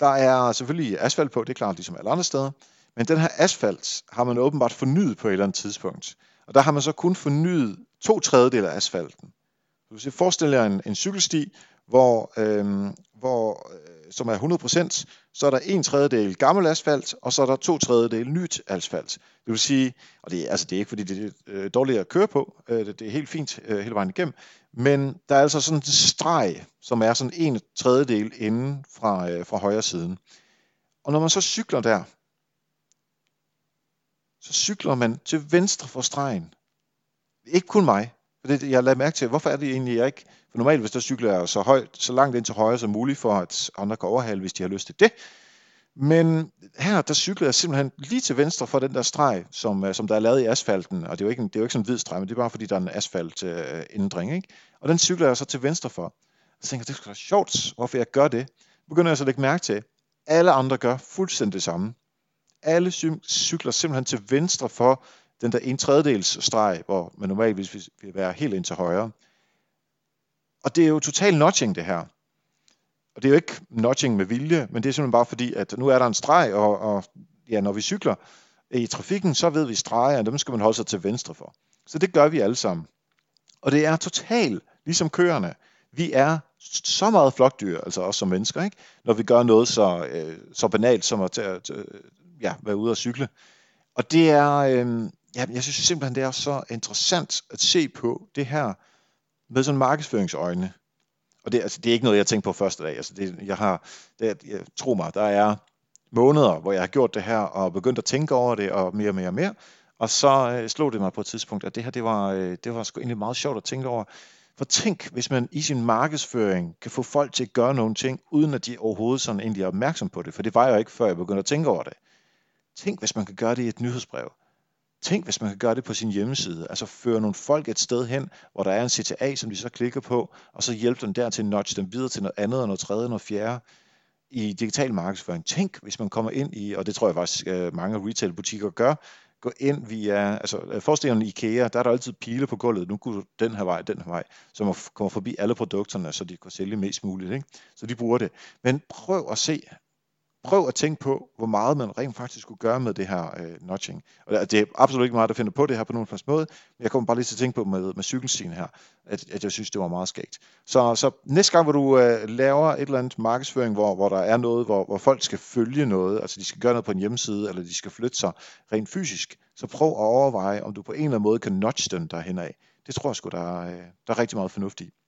der er selvfølgelig asfalt på, det er klart, ligesom alle andre steder, men den her asfalt har man åbenbart fornyet på et eller andet tidspunkt. Og der har man så kun fornyet 2/3 af asfalten. Så forestil jer en cykelsti, hvor som er 100%, så er der 1/3 gammel asfalt, og så er der 2/3 nyt asfalt. Det vil sige, og det er ikke fordi det er dårligt at køre på, det er helt fint hele vejen igennem, men der er altså sådan en streg, som er sådan 1/3 inden fra højre siden. Og når man så cykler der, så cykler man til venstre for stregen. Ikke kun mig. Jeg lader mærke til, hvorfor er det egentlig, jeg ikke... For normalt, hvis der cykler jeg så højt, så langt ind til højre som muligt, for at andre kan overhale, hvis de har lyst til det. Men her, der cykler jeg simpelthen lige til venstre for den der streg, som der er lavet i asfalten. Og det er jo ikke sådan en hvid streg, men det er bare, fordi der er en asfaltændring. Ikke? Og den cykler jeg så til venstre for. Jeg tænker, det skal være sjovt, hvorfor jeg gør det. Begynder jeg så at lægge mærke til, alle andre gør fuldstændig det samme. Alle cykler simpelthen til venstre for den der 1/3 streg, hvor man normalt vil være helt ind til højre. Og det er jo total nudging, det her. Og det er jo ikke nudging med vilje, men det er simpelthen bare fordi, at nu er der en streg, og ja, når vi cykler i trafikken, så ved vi streger, og dem skal man holde sig til venstre for. Så det gør vi alle sammen. Og det er totalt ligesom køerne. Vi er så meget flokdyr, altså også som mennesker, ikke? Når vi gør noget så banalt som at være ude og cykle. Og det er... jeg synes simpelthen, det er så interessant at se på det her med sådan markedsføringsøjne. Og det er ikke noget, jeg tænkte på første dag. Altså tro mig, der er måneder, hvor jeg har gjort det her og begyndt at tænke over det og mere. Og så slog det mig på et tidspunkt, at det her, det var sgu egentlig meget sjovt at tænke over. For tænk, hvis man i sin markedsføring kan få folk til at gøre nogle ting, uden at de overhovedet sådan egentlig er opmærksom på det. For det var jeg ikke, før jeg begyndte at tænke over det. Tænk, hvis man kan gøre det i et nyhedsbrev. Tænk, hvis man kan gøre det på sin hjemmeside, altså føre nogle folk et sted hen, hvor der er en CTA, som de så klikker på, og så hjælpe dem der til at nudge dem videre til noget andet, og noget tredje, og noget fjerde i digital markedsføring. Tænk, hvis man kommer ind i, og det tror jeg faktisk mange retailbutikker gør, gå ind via, altså forestillingen i IKEA, der er der altid pile på gulvet, nu går den her vej, som kommer forbi alle produkterne, så de kan sælge mest muligt, ikke? Så de bruger det. Men prøv at tænke på, hvor meget man rent faktisk kunne gøre med det her nudging. Og det er absolut ikke meget, der finder på det her på nogen slags måde, men jeg kommer bare lige til at tænke på med cykelstien her, at jeg synes, det var meget skægt. Så næste gang, hvor du laver et eller andet markedsføring, hvor der er noget, hvor folk skal følge noget, altså de skal gøre noget på en hjemmeside, eller de skal flytte sig rent fysisk, så prøv at overveje, om du på en eller anden måde kan nudge dem derhenad. Det tror jeg sgu, der er rigtig meget fornuftigt i.